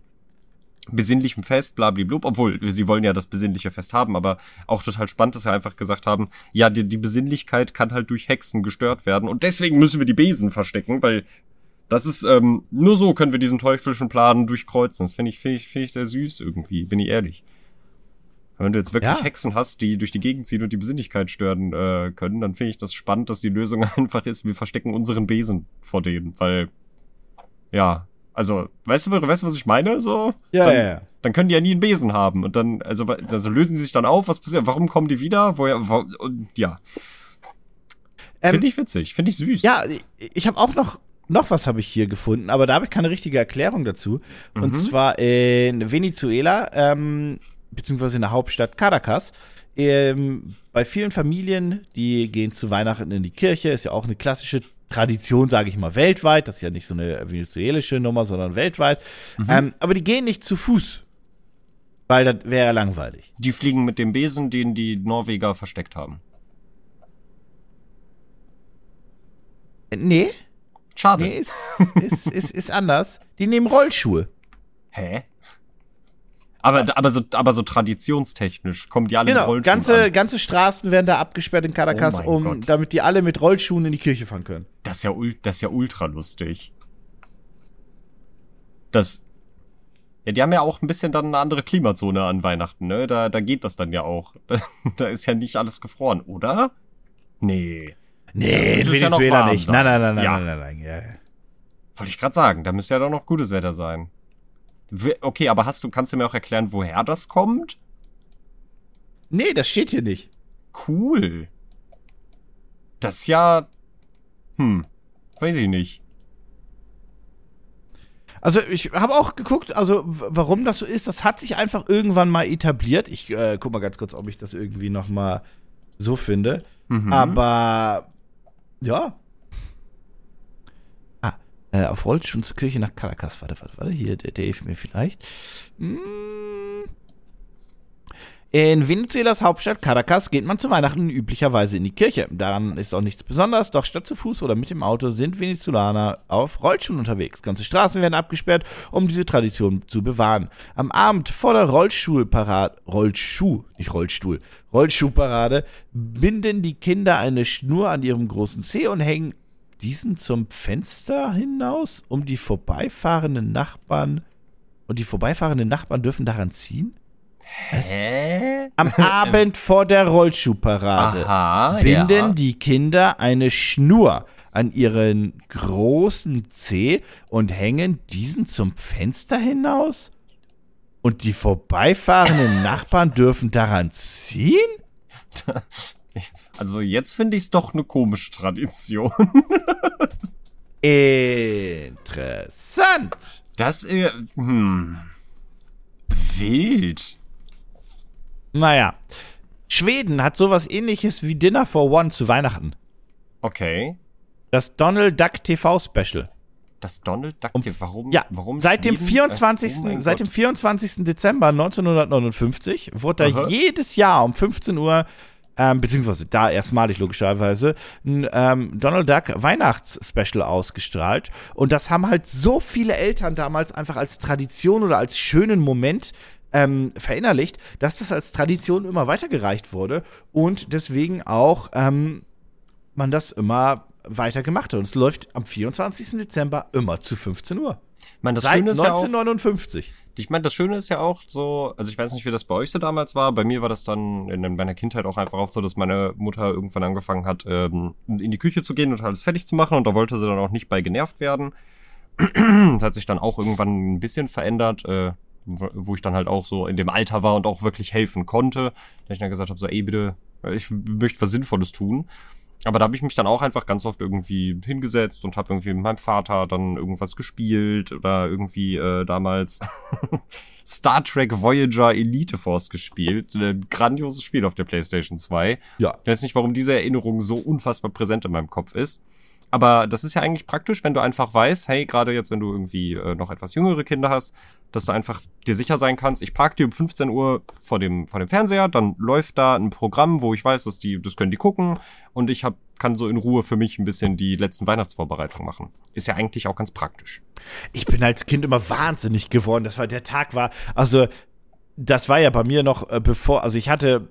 besinnlichen Fest, blabliblub, obwohl sie wollen ja das besinnliche Fest haben, aber auch total spannend, dass sie einfach gesagt haben, ja, die, die Besinnlichkeit kann halt durch Hexen gestört werden und deswegen müssen wir die Besen verstecken, weil das ist, ähm, nur so können wir diesen teuflischen Plan durchkreuzen. Das finde ich, finde ich, finde ich sehr süß irgendwie, bin ich ehrlich. Wenn du jetzt wirklich ja. Hexen hast, die durch die Gegend ziehen und die Besinnlichkeit stören äh, können, dann finde ich das spannend, dass die Lösung einfach ist, wir verstecken unseren Besen vor denen, weil, ja, also, weißt du, weißt du, was ich meine? So, ja, dann, ja, ja. Dann können die ja nie einen Besen haben und dann, also, also lösen sie sich dann auf, was passiert, warum kommen die wieder, woher, wo, und ja. Ähm, finde ich witzig, finde ich süß. Ja, ich habe auch noch, noch was habe ich hier gefunden, aber da habe ich keine richtige Erklärung dazu. Mhm. Und zwar in Venezuela, ähm, beziehungsweise in der Hauptstadt Caracas. Ähm, bei vielen Familien, die gehen zu Weihnachten in die Kirche, ist ja auch eine klassische Tradition, sage ich mal, weltweit. Das ist ja nicht so eine venezuelische Nummer, sondern weltweit. Mhm. Ähm, aber die gehen nicht zu Fuß, weil das wäre langweilig. Die fliegen mit dem Besen, den die Norweger versteckt haben. Nee. Schade. Nee, ist, ist, ist, ist anders. Die nehmen Rollschuhe. Hä? Aber, aber, so, aber so traditionstechnisch kommen die alle genau, mit Rollschuhen ganze, an. Ganze Straßen werden da abgesperrt in Caracas, oh um, Gott. damit die alle mit Rollschuhen in die Kirche fahren können. Das ist ja, das ist ja ultra lustig. Das, ja, die haben ja auch ein bisschen dann eine andere Klimazone an Weihnachten, ne? Da, da geht das dann ja auch. Da ist ja nicht alles gefroren, oder? Nee. Nee, in Venezuela ja nicht. Nein, nein, nein, nein, ja. nein, nein, nein, nein. Ja. Wollte ich gerade sagen, da müsste ja doch noch gutes Wetter sein. Okay, aber hast du, kannst du mir auch erklären, woher das kommt? Nee, das steht hier nicht. Cool. Das ja... Hm, weiß ich nicht. Also ich habe auch geguckt, also warum das so ist, das hat sich einfach irgendwann mal etabliert. Ich äh, guck mal ganz kurz, ob ich das irgendwie noch mal so finde. Mhm. Aber ja... Auf Rollschuhen zur Kirche nach Caracas. Warte, warte, warte. Hier, der, der hilft mir vielleicht. In Venezuelas Hauptstadt Caracas geht man zu Weihnachten üblicherweise in die Kirche. Daran ist auch nichts Besonderes. Doch statt zu Fuß oder mit dem Auto sind Venezolaner auf Rollschuhen unterwegs. Ganze Straßen werden abgesperrt, um diese Tradition zu bewahren. Am Abend vor der Rollschuhparade, Rollschuh, nicht Rollstuhl, Rollschuhparade, binden die Kinder eine Schnur an ihrem großen Zeh und hängen diesen zum Fenster hinaus, um die vorbeifahrenden Nachbarn und die vorbeifahrenden Nachbarn dürfen daran ziehen? Hä? Am Abend vor der Rollschuhparade Aha, binden ja. die Kinder eine Schnur an ihren großen Zeh und hängen diesen zum Fenster hinaus? Und die vorbeifahrenden Nachbarn dürfen daran ziehen? Also jetzt finde ich es doch eine komische Tradition. Interessant. Das ist... Hm. Wild. Naja. Schweden hat sowas ähnliches wie Dinner for One zu Weihnachten. Okay. Das Donald Duck T V-Special. Das Donald Duck T V? Warum? Ja, warum seit, dem vierundzwanzigsten Oh seit dem vierundzwanzigsten Dezember neunzehnhundertneunundfünfzig wurde da jedes Jahr um fünfzehn Uhr ähm, beziehungsweise da erstmalig logischerweise, ein ähm, Donald Duck Weihnachts-Special ausgestrahlt. Und das haben halt so viele Eltern damals einfach als Tradition oder als schönen Moment ähm, verinnerlicht, dass das als Tradition immer weitergereicht wurde und deswegen auch ähm, man das immer weiter gemacht hat. Und es läuft am vierundzwanzigsten Dezember immer zu fünfzehn Uhr. Ich meine, das Schöne ist ja auch, neunzehnhundertneunundfünfzig. Ich meine, das Schöne ist ja auch so, also ich weiß nicht, wie das bei euch so damals war. Bei mir war das dann in meiner Kindheit auch einfach oft so, dass meine Mutter irgendwann angefangen hat, ähm, in die Küche zu gehen und alles fertig zu machen. Und da wollte sie dann auch nicht bei genervt werden. Das hat sich dann auch irgendwann ein bisschen verändert, äh, wo ich dann halt auch so in dem Alter war und auch wirklich helfen konnte. Da ich dann gesagt habe, so, ey, bitte, ich möchte was Sinnvolles tun. Aber da habe ich mich dann auch einfach ganz oft irgendwie hingesetzt und habe irgendwie mit meinem Vater dann irgendwas gespielt oder irgendwie äh, damals Star Trek Voyager Elite Force gespielt. Ein grandioses Spiel auf der PlayStation zwei. Ja. Ich weiß nicht, warum diese Erinnerung so unfassbar präsent in meinem Kopf ist. Aber das ist ja eigentlich praktisch, wenn du einfach weißt, hey, gerade jetzt, wenn du irgendwie äh, noch etwas jüngere Kinder hast, dass du einfach dir sicher sein kannst, ich park die um fünfzehn Uhr vor dem vor dem Fernseher, dann läuft da ein Programm, wo ich weiß, dass die das können die gucken und ich hab, kann so in Ruhe für mich ein bisschen die letzten Weihnachtsvorbereitungen machen. Ist ja eigentlich auch ganz praktisch. Ich bin als Kind immer wahnsinnig geworden, das war der Tag war, also das war ja bei mir noch äh, bevor, also ich hatte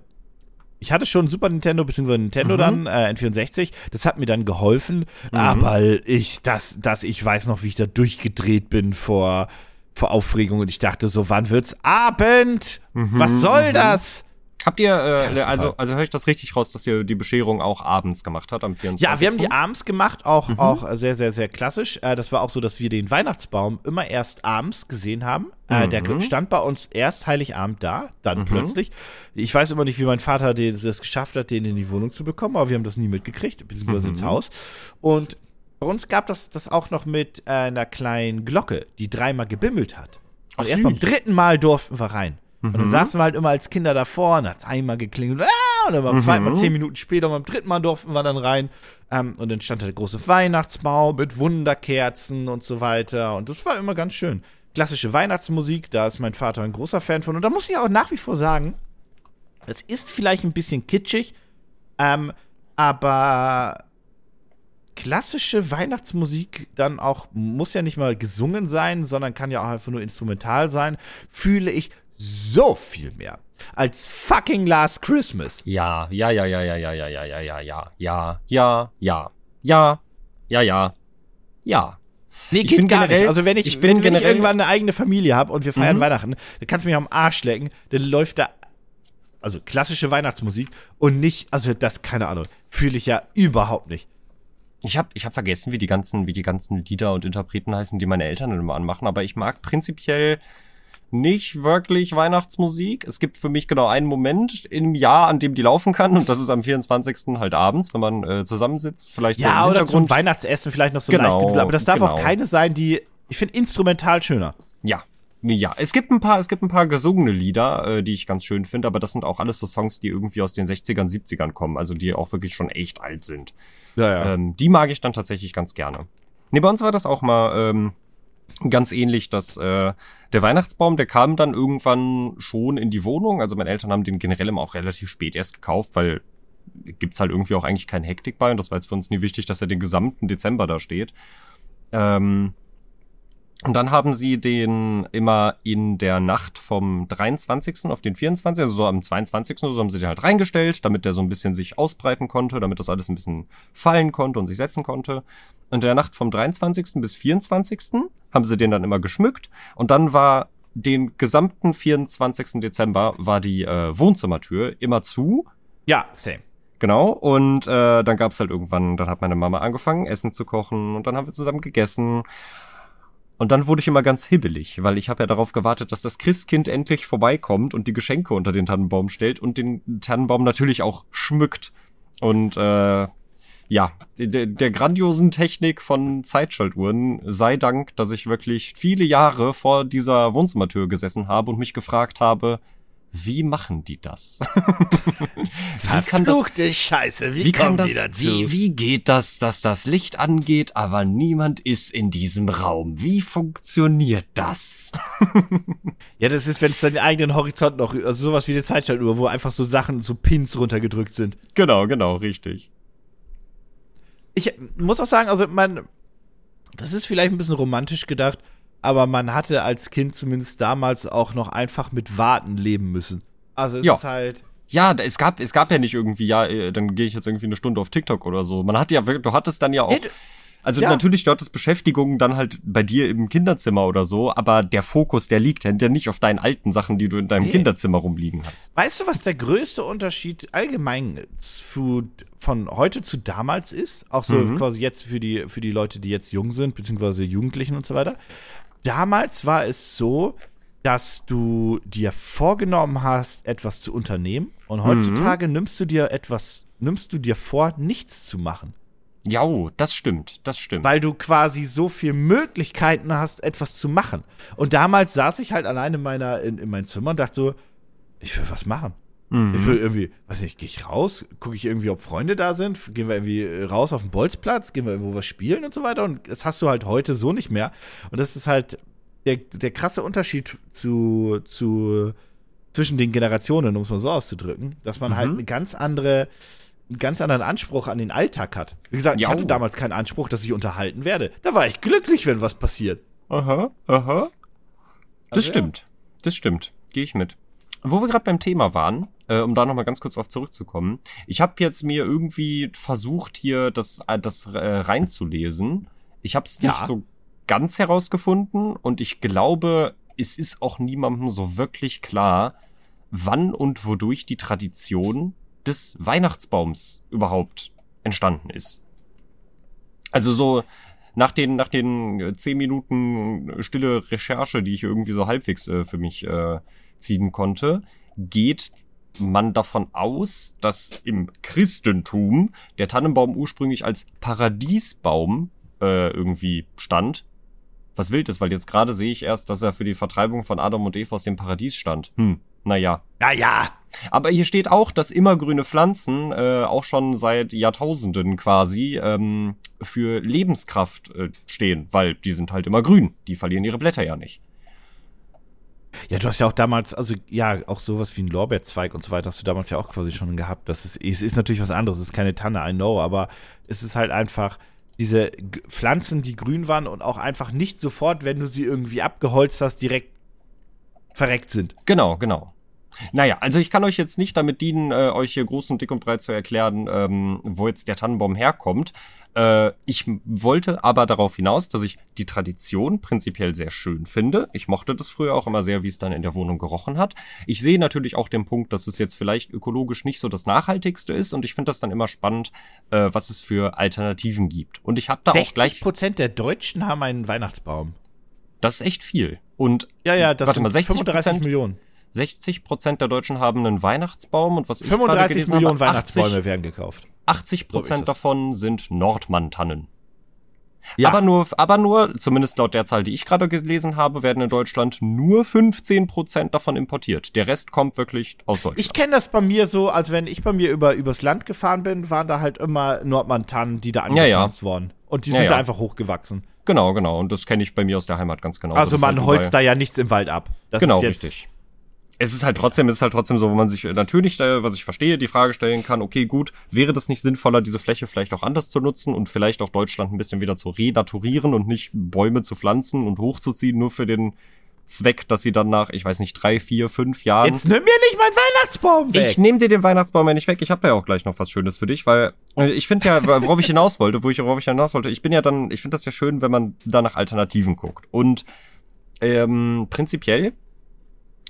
Ich hatte schon Super Nintendo, beziehungsweise Nintendo mhm. dann, äh, N vierundsechzig. Das hat mir dann geholfen. Mhm. Aber ich, das, das, ich weiß noch, wie ich da durchgedreht bin vor, vor Aufregung. Und ich dachte so, wann wird's Abend? Mhm. Was soll mhm. das? Habt ihr, äh, also, also höre ich das richtig raus, dass ihr die Bescherung auch abends gemacht habt am vierundzwanzigsten? Ja, wir haben die abends gemacht, auch, mhm. auch sehr, sehr, sehr klassisch. Äh, das war auch so, dass wir den Weihnachtsbaum immer erst abends gesehen haben. Mhm. Äh, der stand bei uns erst Heiligabend da, dann mhm. plötzlich. Ich weiß immer nicht, wie mein Vater das geschafft hat, den in die Wohnung zu bekommen, aber wir haben das nie mitgekriegt, beziehungsweise mhm. ins Haus. Und bei uns gab das, das auch noch mit äh, einer kleinen Glocke, die dreimal gebimmelt hat. Und Ach, erst beim dritten Mal durften wir rein. Und dann mhm. saßen wir halt immer als Kinder davor und hat einmal geklingelt. Ah, und dann beim mhm. zweiten Mal, zehn Minuten später, und beim dritten Mal durften wir dann rein. Ähm, und dann stand da der große Weihnachtsbaum mit Wunderkerzen und so weiter. Und das war immer ganz schön. Klassische Weihnachtsmusik, da ist mein Vater ein großer Fan von. Und da muss ich auch nach wie vor sagen, das ist vielleicht ein bisschen kitschig, ähm, aber klassische Weihnachtsmusik dann auch, muss ja nicht mal gesungen sein, sondern kann ja auch einfach nur instrumental sein, fühle ich so viel mehr als fucking Last Christmas. Ja, ja, ja, ja, ja, ja, ja, ja, ja, ja, ja, ja, ja, ja, ja, ja, ja, ja. Nee, geht gar nicht. Also wenn ich, ich bin wenn, wenn ich irgendwann eine eigene Familie habe und wir feiern mhm. Weihnachten, dann kannst du mich am Arsch lecken, dann läuft da also klassische Weihnachtsmusik und nicht, also das, keine Ahnung, fühle ich ja überhaupt nicht. Ich habe ich hab vergessen, wie die ganzen, wie die ganzen Lieder und Interpreten heißen, die meine Eltern immer anmachen, aber ich mag prinzipiell nicht wirklich Weihnachtsmusik. Es gibt für mich genau einen Moment im Jahr, an dem die laufen kann. Und das ist am vierundzwanzigsten halt abends, wenn man äh, zusammensitzt. Vielleicht ja, so im Hintergrund. Oder zum Weihnachtsessen vielleicht noch so genau, leicht. Aber das darf genau. auch keine sein, die, ich finde, instrumental schöner. Ja, ja. Es gibt ein paar, es gibt ein paar gesungene Lieder, äh, die ich ganz schön finde. Aber das sind auch alles so Songs, die irgendwie aus den sechzigern, siebzigern kommen. Also die auch wirklich schon echt alt sind. Ja, ja. Ähm, die mag ich dann tatsächlich ganz gerne. Nee, bei uns war das auch mal ähm, ganz ähnlich, dass äh, der Weihnachtsbaum, der kam dann irgendwann schon in die Wohnung. Also meine Eltern haben den generell immer auch relativ spät erst gekauft, weil gibt's halt irgendwie auch eigentlich keine Hektik bei. Und das war jetzt für uns nie wichtig, dass er den gesamten Dezember da steht. Ähm, und dann haben sie den immer in der Nacht vom dreiundzwanzigsten auf den vierundzwanzigsten, also so am zweiundzwanzigsten so haben sie den halt reingestellt, damit der so ein bisschen sich ausbreiten konnte, damit das alles ein bisschen fallen konnte und sich setzen konnte. Und in der Nacht vom dreiundzwanzigsten bis vierundzwanzigsten haben sie den dann immer geschmückt. Und dann war den gesamten vierundzwanzigsten Dezember war die äh, Wohnzimmertür immer zu. Ja, same. Genau. Und äh, dann gab's halt irgendwann, dann hat meine Mama angefangen, Essen zu kochen. Und dann haben wir zusammen gegessen. Und dann wurde ich immer ganz hibbelig, weil ich habe ja darauf gewartet, dass das Christkind endlich vorbeikommt und die Geschenke unter den Tannenbaum stellt und den Tannenbaum natürlich auch schmückt. Und äh... ja, der, der grandiosen Technik von Zeitschaltuhren sei Dank, dass ich wirklich viele Jahre vor dieser Wohnzimmertür gesessen habe und mich gefragt habe, wie machen die das? Wie kann das, verfluchte Scheiße, wie, wie kommen das, die dazu? Wie, wie geht das, dass das Licht angeht, aber niemand ist in diesem Raum? Wie funktioniert das? Ja, das ist, wenn es deinen eigenen Horizont noch, also sowas wie eine Zeitschaltuhr, wo einfach so Sachen, so Pins runtergedrückt sind. Genau, genau, richtig. Ich muss auch sagen, also man, das ist vielleicht ein bisschen romantisch gedacht, aber man hatte als Kind zumindest damals auch noch einfach mit Warten leben müssen. Also es ja. ist halt... Ja, es gab, es gab ja nicht irgendwie, ja, dann gehe ich jetzt irgendwie eine Stunde auf TikTok oder so. Man hatte ja wirklich, du hattest dann ja auch... Also ja. natürlich, dort ist Beschäftigung dann halt bei dir im Kinderzimmer oder so, aber der Fokus, der liegt ja nicht auf deinen alten Sachen, die du in deinem nee. Kinderzimmer rumliegen hast. Weißt du, was der größte Unterschied allgemein zu, von heute zu damals ist? Auch so mhm. quasi jetzt für die, für die Leute, die jetzt jung sind, beziehungsweise Jugendlichen und so weiter. Damals war es so, dass du dir vorgenommen hast, etwas zu unternehmen. Und heutzutage mhm. nimmst du dir etwas, nimmst du dir vor, nichts zu machen. Ja, das stimmt, das stimmt. Weil du quasi so viele Möglichkeiten hast, etwas zu machen. Und damals saß ich halt alleine in, meiner, in, in meinem Zimmer und dachte so, ich will was machen. Mhm. Ich will irgendwie, weiß nicht, gehe ich raus, gucke ich irgendwie, ob Freunde da sind, gehen wir irgendwie raus auf den Bolzplatz, gehen wir irgendwo was spielen und so weiter. Und das hast du halt heute so nicht mehr. Und das ist halt der, der krasse Unterschied zu, zu, zwischen den Generationen, um es mal so auszudrücken, dass man mhm. halt eine ganz andere... einen ganz anderen Anspruch an den Alltag hat. Wie gesagt, ich Jau. hatte damals keinen Anspruch, dass ich unterhalten werde. Da war ich glücklich, wenn was passiert. Aha, aha. Das also, stimmt, ja. das stimmt. Gehe ich mit. Wo wir gerade beim Thema waren, äh, um da nochmal ganz kurz drauf zurückzukommen. Ich habe jetzt mir irgendwie versucht, hier das, äh, das äh, reinzulesen. Ich habe es nicht ja. so ganz herausgefunden und ich glaube, es ist auch niemandem so wirklich klar, wann und wodurch die Tradition des Weihnachtsbaums überhaupt entstanden ist. Also so nach den nach den zehn Minuten stille Recherche, die ich irgendwie so halbwegs äh, für mich äh, ziehen konnte, geht man davon aus, dass im Christentum der Tannenbaum ursprünglich als Paradiesbaum äh, irgendwie stand. Was wild ist, weil jetzt gerade sehe ich erst, dass er für die Vertreibung von Adam und Eva aus dem Paradies stand. Hm, naja. Naja! Aber hier steht auch, dass immergrüne Pflanzen äh, auch schon seit Jahrtausenden quasi ähm, für Lebenskraft äh, stehen, weil die sind halt immer grün. Die verlieren ihre Blätter ja nicht. Ja, du hast ja auch damals, also ja, auch sowas wie ein Lorbeerzweig und so weiter hast du damals ja auch quasi schon gehabt. Das ist, es ist natürlich was anderes, es ist keine Tanne, I know, aber es ist halt einfach diese G- Pflanzen, die grün waren und auch einfach nicht sofort, wenn du sie irgendwie abgeholzt hast, direkt verreckt sind. Genau, genau. Naja, also ich kann euch jetzt nicht damit dienen, äh, euch hier groß und dick und breit zu erklären, ähm, wo jetzt der Tannenbaum herkommt. Äh, ich wollte aber darauf hinaus, dass ich die Tradition prinzipiell sehr schön finde. Ich mochte das früher auch immer sehr, wie es dann in der Wohnung gerochen hat. Ich sehe natürlich auch den Punkt, dass es jetzt vielleicht ökologisch nicht so das Nachhaltigste ist. Und ich finde das dann immer spannend, äh, was es für Alternativen gibt. Und ich habe da auch gleich... sechzig Prozent der Deutschen haben einen Weihnachtsbaum. Das ist echt viel. Und ja, ja, das warte mal, sechzig Prozent fünfunddreißig Millionen. sechzig Prozent der Deutschen haben einen Weihnachtsbaum und was ich gerade gelesen habe, fünfunddreißig Millionen Weihnachtsbäume werden gekauft. achtzig Prozent davon sind Nordmann-Tannen. Ja. Aber nur, aber nur, zumindest laut der Zahl, die ich gerade gelesen habe, werden in Deutschland nur fünfzehn Prozent davon importiert. Der Rest kommt wirklich aus Deutschland. Ich kenne das bei mir so, als wenn ich bei mir über, übers Land gefahren bin, waren da halt immer Nordmann-Tannen, die da angepflanzt ja, ja. wurden. Und die ja, sind ja. da einfach hochgewachsen. Genau, genau. Und das kenne ich bei mir aus der Heimat ganz genau. Also man holzt da ja nichts im Wald ab. Das genau, ist jetzt richtig. Es ist halt trotzdem, es ist halt trotzdem so, wo man sich natürlich, was ich verstehe, die Frage stellen kann, okay, gut, wäre das nicht sinnvoller, diese Fläche vielleicht auch anders zu nutzen und vielleicht auch Deutschland ein bisschen wieder zu renaturieren und nicht Bäume zu pflanzen und hochzuziehen, nur für den Zweck, dass sie dann nach, ich weiß nicht, drei, vier, fünf Jahren... Jetzt nimm mir nicht meinen Weihnachtsbaum weg! Ich nehme dir den Weihnachtsbaum ja nicht weg, ich habe ja auch gleich noch was Schönes für dich, weil ich finde ja, worauf ich hinaus wollte, wo ich, worauf ich hinaus wollte, ich bin ja dann, ich finde das ja schön, wenn man da nach Alternativen guckt und ähm, prinzipiell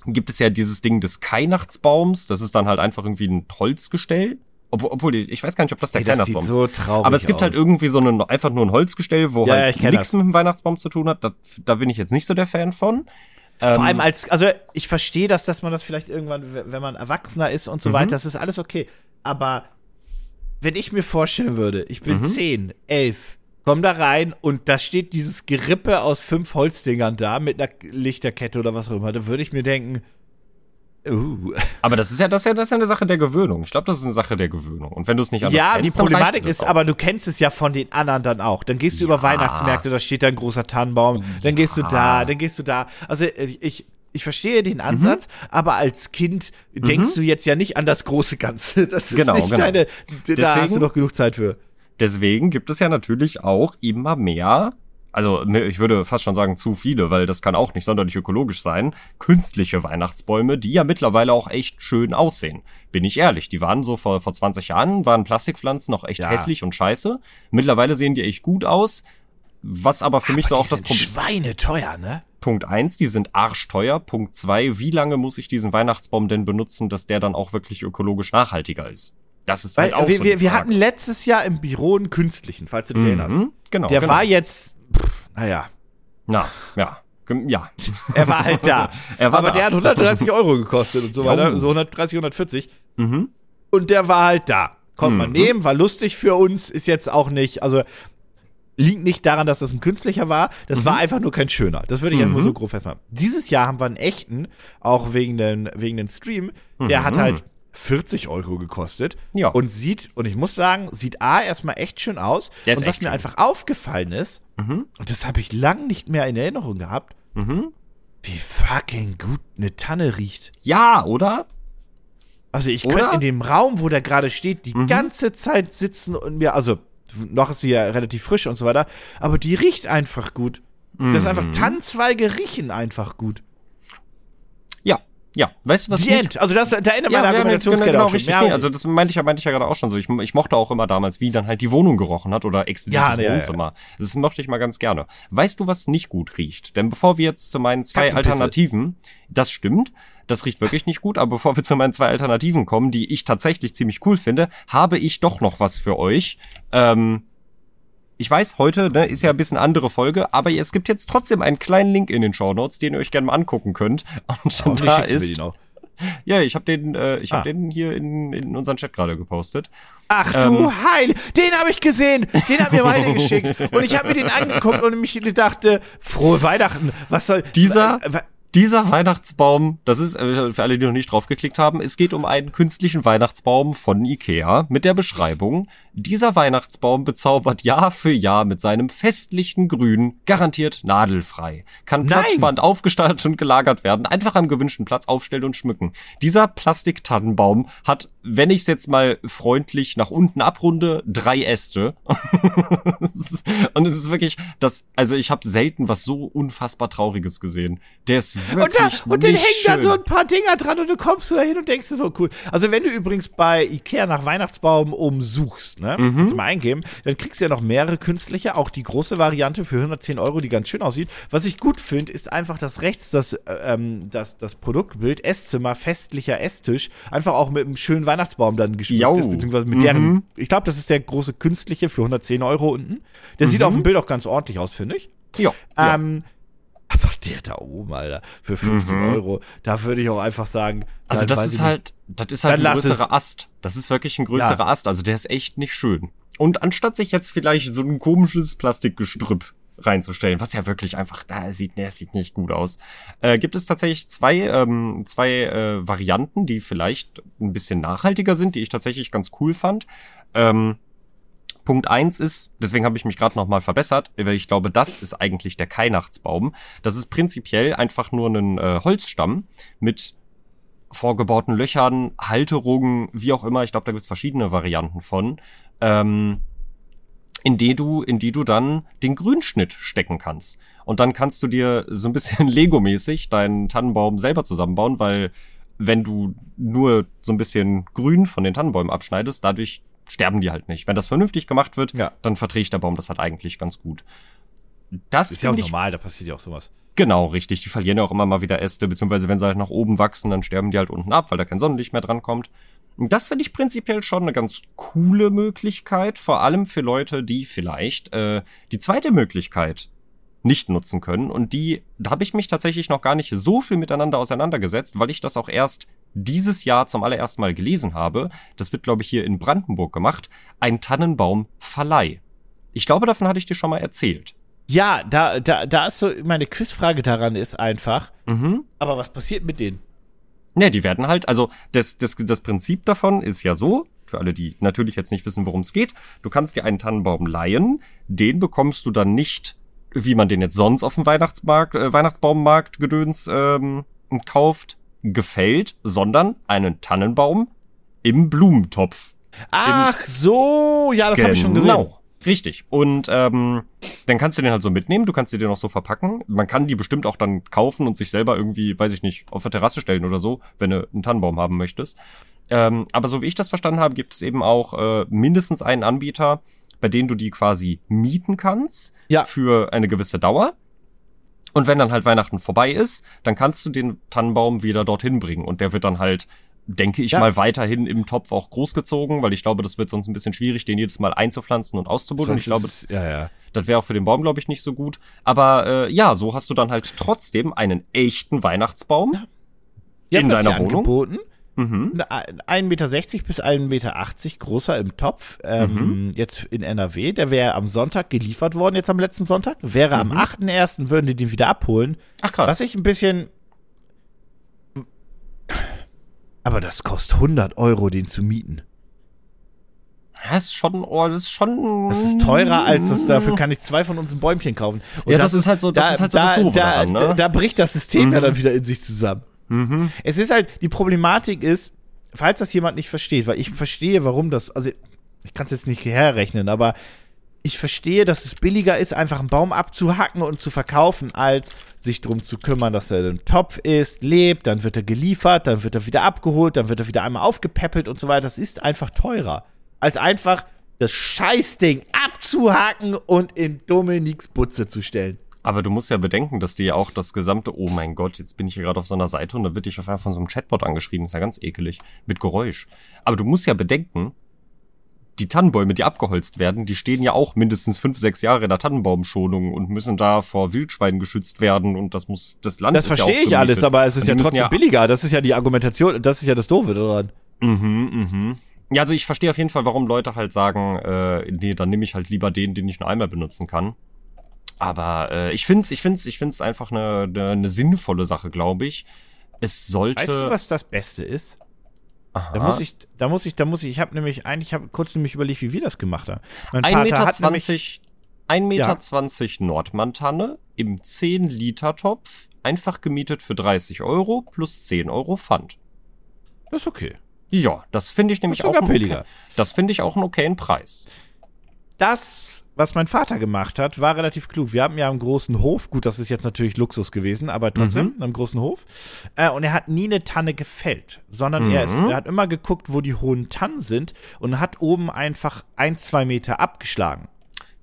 gibt es ja dieses Ding des Weihnachtsbaums, das ist dann halt einfach irgendwie ein Holzgestell, Ob, obwohl ich weiß gar nicht, ob das der Weihnachtsbaum ist. So traurig aber es gibt aus. halt irgendwie so eine, einfach nur ein Holzgestell, wo ja, halt ja, nichts mit dem Weihnachtsbaum zu tun hat. Da, da bin ich jetzt nicht so der Fan von. Ähm, Vor allem als, also ich verstehe das, dass man das vielleicht irgendwann, wenn man Erwachsener ist und so mhm. weiter, das ist alles okay. Aber wenn ich mir vorstellen würde, ich bin mhm. zehn, elf, komm da rein und da steht dieses Gerippe aus fünf Holzdingern da mit einer Lichterkette oder was auch immer, da würde ich mir denken, uh. Aber das ist ja das ist ja, das ist ja eine Sache der Gewöhnung. Ich glaube, das ist eine Sache der Gewöhnung. Und wenn du es nicht anders ja, kennst, die Problematik ist, auch. aber du kennst es ja von den anderen dann auch. Dann gehst du ja. über Weihnachtsmärkte, da steht da ein großer Tannenbaum, dann ja. gehst du da, dann gehst du da. Also ich, Ich verstehe den Ansatz, mhm. aber als Kind denkst mhm. du jetzt ja nicht an das große Ganze. Das ist genau, nicht genau. deine, deswegen, da hast du noch genug Zeit für. Deswegen gibt es ja natürlich auch immer mehr, also ich würde fast schon sagen zu viele, weil das kann auch nicht sonderlich ökologisch sein, künstliche Weihnachtsbäume, die ja mittlerweile auch echt schön aussehen. Bin ich ehrlich, die waren so vor, vor zwanzig Jahren, waren Plastikpflanzen noch echt ja. hässlich und scheiße. Mittlerweile sehen die echt gut aus, was aber für aber mich so auch das Problem ist. Schweineteuer, ne? Punkt eins, die sind arschteuer. Punkt zwei, wie lange muss ich diesen Weihnachtsbaum denn benutzen, dass der dann auch wirklich ökologisch nachhaltiger ist? Das ist halt Weil, auch wir, so wir, wir hatten letztes Jahr im Büro einen künstlichen, falls du dich mhm, erinnerst. Genau. Der genau. war jetzt, naja. Na, ja. Ja. Er war halt da. er war Aber da. Der hat hundertdreißig Euro gekostet und so weiter. So hundertdreißig, hundertvierzig. Mhm. Und der war halt da. Konnte mhm. man nehmen, war lustig für uns, ist jetzt auch nicht, also liegt nicht daran, dass das ein künstlicher war. Das mhm. war einfach nur kein schöner. Das würde ich mhm. erstmal so grob festmachen. Dieses Jahr haben wir einen echten, auch wegen den, wegen den Stream. Mhm. Der hat halt vierzig Euro gekostet. Ja. Und sieht, und ich muss sagen, sieht A erstmal echt schön aus. Der und was mir schön. einfach aufgefallen ist, mhm. und das habe ich lang nicht mehr in Erinnerung gehabt, mhm. wie fucking gut eine Tanne riecht. Ja, oder? Also ich könnte in dem Raum, wo der gerade steht, die mhm. ganze Zeit sitzen und mir, also noch ist sie ja relativ frisch und so weiter, aber die riecht einfach gut. Mhm. Das ist einfach, Tannenzweige riechen einfach gut. Ja, ja. Weißt du, was die End. Also das, da endet ja, meine Argumentationskette genau, auch schon. Ja, also das meinte ich ja meinte ich ja gerade auch schon so. Ich, ich mochte auch immer damals, wie dann halt die Wohnung gerochen hat oder explizit das ja, Wohnzimmer. Ja, ja. Das mochte ich mal ganz gerne. Weißt du, was nicht gut riecht? Denn bevor wir jetzt zu meinen zwei Alternativen, das stimmt, das riecht wirklich nicht gut, aber bevor wir zu meinen zwei Alternativen kommen, die ich tatsächlich ziemlich cool finde, habe ich doch noch was für euch. Ähm, ich weiß, heute ne, ist ja ein bisschen andere Folge, aber es gibt jetzt trotzdem einen kleinen Link in den Shownotes, den ihr euch gerne mal angucken könnt. Und oh, da ist... Ja, ich habe den, äh, ich ah. hab den hier in, in unseren Chat gerade gepostet. Ach ähm, du Heil, den habe ich gesehen, den hat mir Weile geschickt und ich habe mir den angeguckt und mich dachte, frohe Weihnachten, was soll... Dieser... Wa- Dieser Weihnachtsbaum, das ist für alle, die noch nicht drauf geklickt haben, es geht um einen künstlichen Weihnachtsbaum von Ikea mit der Beschreibung, dieser Weihnachtsbaum bezaubert Jahr für Jahr mit seinem festlichen Grün, garantiert nadelfrei, kann platzsparend aufgestaltet und gelagert werden, einfach am gewünschten Platz aufstellen und schmücken. Dieser Plastiktannenbaum hat, wenn ich es jetzt mal freundlich nach unten abrunde, drei Äste. Und es ist wirklich, das, also ich habe selten was so unfassbar Trauriges gesehen. Der ist Und, da, und dann hängen schön. dann so ein paar Dinger dran und du kommst da hin und denkst dir so, cool. Also wenn du übrigens bei Ikea nach Weihnachtsbaum umsuchst, ne, mhm. kannst du mal eingeben, dann kriegst du ja noch mehrere künstliche, auch die große Variante für hundertzehn Euro, die ganz schön aussieht. Was ich gut finde, ist einfach, dass rechts das, ähm, das, das Produktbild Esszimmer, festlicher Esstisch, einfach auch mit einem schönen Weihnachtsbaum dann geschmückt ist, beziehungsweise mit mhm. deren, ich glaube, das ist der große künstliche für hundertzehn Euro unten. Der mhm. sieht auf dem Bild auch ganz ordentlich aus, finde ich. Ja. Ähm, ja. Aber der da oben, Alter, für fünfzehn Euro, da würde ich auch einfach sagen... Also das ist halt, das ist halt ein größerer Ast. Das ist wirklich ein größerer ja. Ast, also der ist echt nicht schön. Und anstatt sich jetzt vielleicht so ein komisches Plastikgestrüpp reinzustellen, was ja wirklich einfach, da sieht, der sieht nicht gut aus, äh, gibt es tatsächlich zwei, ähm, zwei äh, Varianten, die vielleicht ein bisschen nachhaltiger sind, die ich tatsächlich ganz cool fand. Ähm, Punkt eins ist, deswegen habe ich mich gerade nochmal verbessert, weil ich glaube, das ist eigentlich der Weihnachtsbaum. Das ist prinzipiell einfach nur ein äh, Holzstamm mit vorgebauten Löchern, Halterungen, wie auch immer. Ich glaube, da gibt es verschiedene Varianten von, ähm, in die du, in die du dann den Grünschnitt stecken kannst. Und dann kannst du dir so ein bisschen Lego-mäßig deinen Tannenbaum selber zusammenbauen, weil wenn du nur so ein bisschen Grün von den Tannenbäumen abschneidest, dadurch sterben die halt nicht. Wenn das vernünftig gemacht wird, ja. dann verträgt der Baum das halt eigentlich ganz gut. Das ist ja auch ich, normal, da passiert ja auch sowas. Genau, richtig. Die verlieren ja auch immer mal wieder Äste, beziehungsweise wenn sie halt nach oben wachsen, dann sterben die halt unten ab, weil da kein Sonnenlicht mehr dran kommt. Und das finde ich prinzipiell schon eine ganz coole Möglichkeit, vor allem für Leute, die vielleicht äh, die zweite Möglichkeit nicht nutzen können. Und die, da habe ich mich tatsächlich noch gar nicht so viel miteinander auseinandergesetzt, weil ich das auch erst dieses Jahr zum allerersten Mal gelesen habe, das wird, glaube ich, hier in Brandenburg gemacht, ein Tannenbaumverleih. Ich glaube, davon hatte ich dir schon mal erzählt. Ja, da, da, da ist so, meine Quizfrage daran ist einfach, mhm. aber was passiert mit denen? Ne, die werden halt, also das, das, das Prinzip davon ist ja so, für alle, die natürlich jetzt nicht wissen, worum es geht, du kannst dir einen Tannenbaum leihen, den bekommst du dann nicht, wie man den jetzt sonst auf dem Weihnachtsmarkt, äh, Weihnachtsbaummarkt gedöns, ähm, kauft, gefällt, sondern einen Tannenbaum im Blumentopf. Ach Im so, ja, das genau. habe ich schon gesehen. Genau, richtig. Und ähm, dann kannst du den halt so mitnehmen, du kannst dir den auch so verpacken. Man kann die bestimmt auch dann kaufen und sich selber irgendwie, weiß ich nicht, auf der Terrasse stellen oder so, wenn du einen Tannenbaum haben möchtest. Ähm, aber so wie ich das verstanden habe, gibt es eben auch äh, mindestens einen Anbieter, bei dem du die quasi mieten kannst ja. für eine gewisse Dauer. Und wenn dann halt Weihnachten vorbei ist, dann kannst du den Tannenbaum wieder dorthin bringen. Und der wird dann halt, denke ich ja. mal, weiterhin im Topf auch großgezogen, weil ich glaube, das wird sonst ein bisschen schwierig, den jedes Mal einzupflanzen und auszubuddeln. Ich glaube, das, ja, ja. das wäre auch für den Baum, glaube ich, nicht so gut. Aber äh, ja, so hast du dann halt trotzdem einen echten Weihnachtsbaum ja. in deiner Wohnung. Angeboten. Mhm. ein Meter sechzig bis ein Meter achtzig großer im Topf, ähm, mhm. jetzt in N R W, der wäre am Sonntag geliefert worden, jetzt am letzten Sonntag, wäre mhm. am achten ersten würden die den wieder abholen. Ach krass. Was ich ein bisschen, aber das kostet hundert Euro, den zu mieten. Das ist schon, oh, das ist schon. Das ist teurer als das, dafür kann ich zwei von unseren Bäumchen kaufen. Und ja, das, das ist halt so, das da, ist halt so da, das Doof da, daran, ne? da, da bricht das System mhm. ja dann wieder in sich zusammen. Mhm. Es ist halt, die Problematik ist, falls das jemand nicht versteht, weil ich verstehe, warum das, also ich kann es jetzt nicht herrechnen, aber ich verstehe, dass es billiger ist, einfach einen Baum abzuhacken und zu verkaufen, als sich drum zu kümmern, dass er im Topf ist, lebt, dann wird er geliefert, dann wird er wieder abgeholt, dann wird er wieder einmal aufgepäppelt und so weiter. Das ist einfach teurer, als einfach das Scheißding abzuhacken und in Dominiks Butze zu stellen. Aber du musst ja bedenken, dass die ja auch das gesamte, oh mein Gott, jetzt bin ich hier gerade auf so einer Seite und da wird dich auf einmal von so einem Chatbot angeschrieben, ist ja ganz ekelig, mit Geräusch. Aber du musst ja bedenken, die Tannenbäume, die abgeholzt werden, die stehen ja auch mindestens fünf, sechs Jahre in der Tannenbaumschonung und müssen da vor Wildschweinen geschützt werden und das muss, das Land ist ja auch gemietet. Das verstehe ich alles, aber es ist ja trotzdem billiger, das ist ja die Argumentation, das ist ja das Doofe daran. Mhm, mhm. Ja, also ich verstehe auf jeden Fall, warum Leute halt sagen, äh, nee, dann nehme ich halt lieber den, den ich nur einmal benutzen kann. Aber äh, ich find's, ich find's, ich find's einfach eine ne, ne sinnvolle Sache, glaube ich. Es sollte. Weißt du, was das Beste ist? Aha. Da muss ich, da muss ich, da muss ich. Ich habe nämlich eigentlich, habe kurz nämlich überlegt, wie wir das gemacht haben. ein Meter zwanzig Nordmantanne im zehn Liter Topf, einfach gemietet für dreißig Euro plus zehn Euro Pfand. Das ist okay. Ja, das finde ich nämlich auch sogar billiger. Okay, das finde ich auch einen okayen Preis. Das, was mein Vater gemacht hat, war relativ klug. Wir haben ja einen großen Hof. Gut, das ist jetzt natürlich Luxus gewesen, aber trotzdem, mhm. einen großen Hof. Äh, und er hat nie eine Tanne gefällt, sondern mhm. er, ist, er hat immer geguckt, wo die hohen Tannen sind und hat oben einfach ein, zwei Meter abgeschlagen.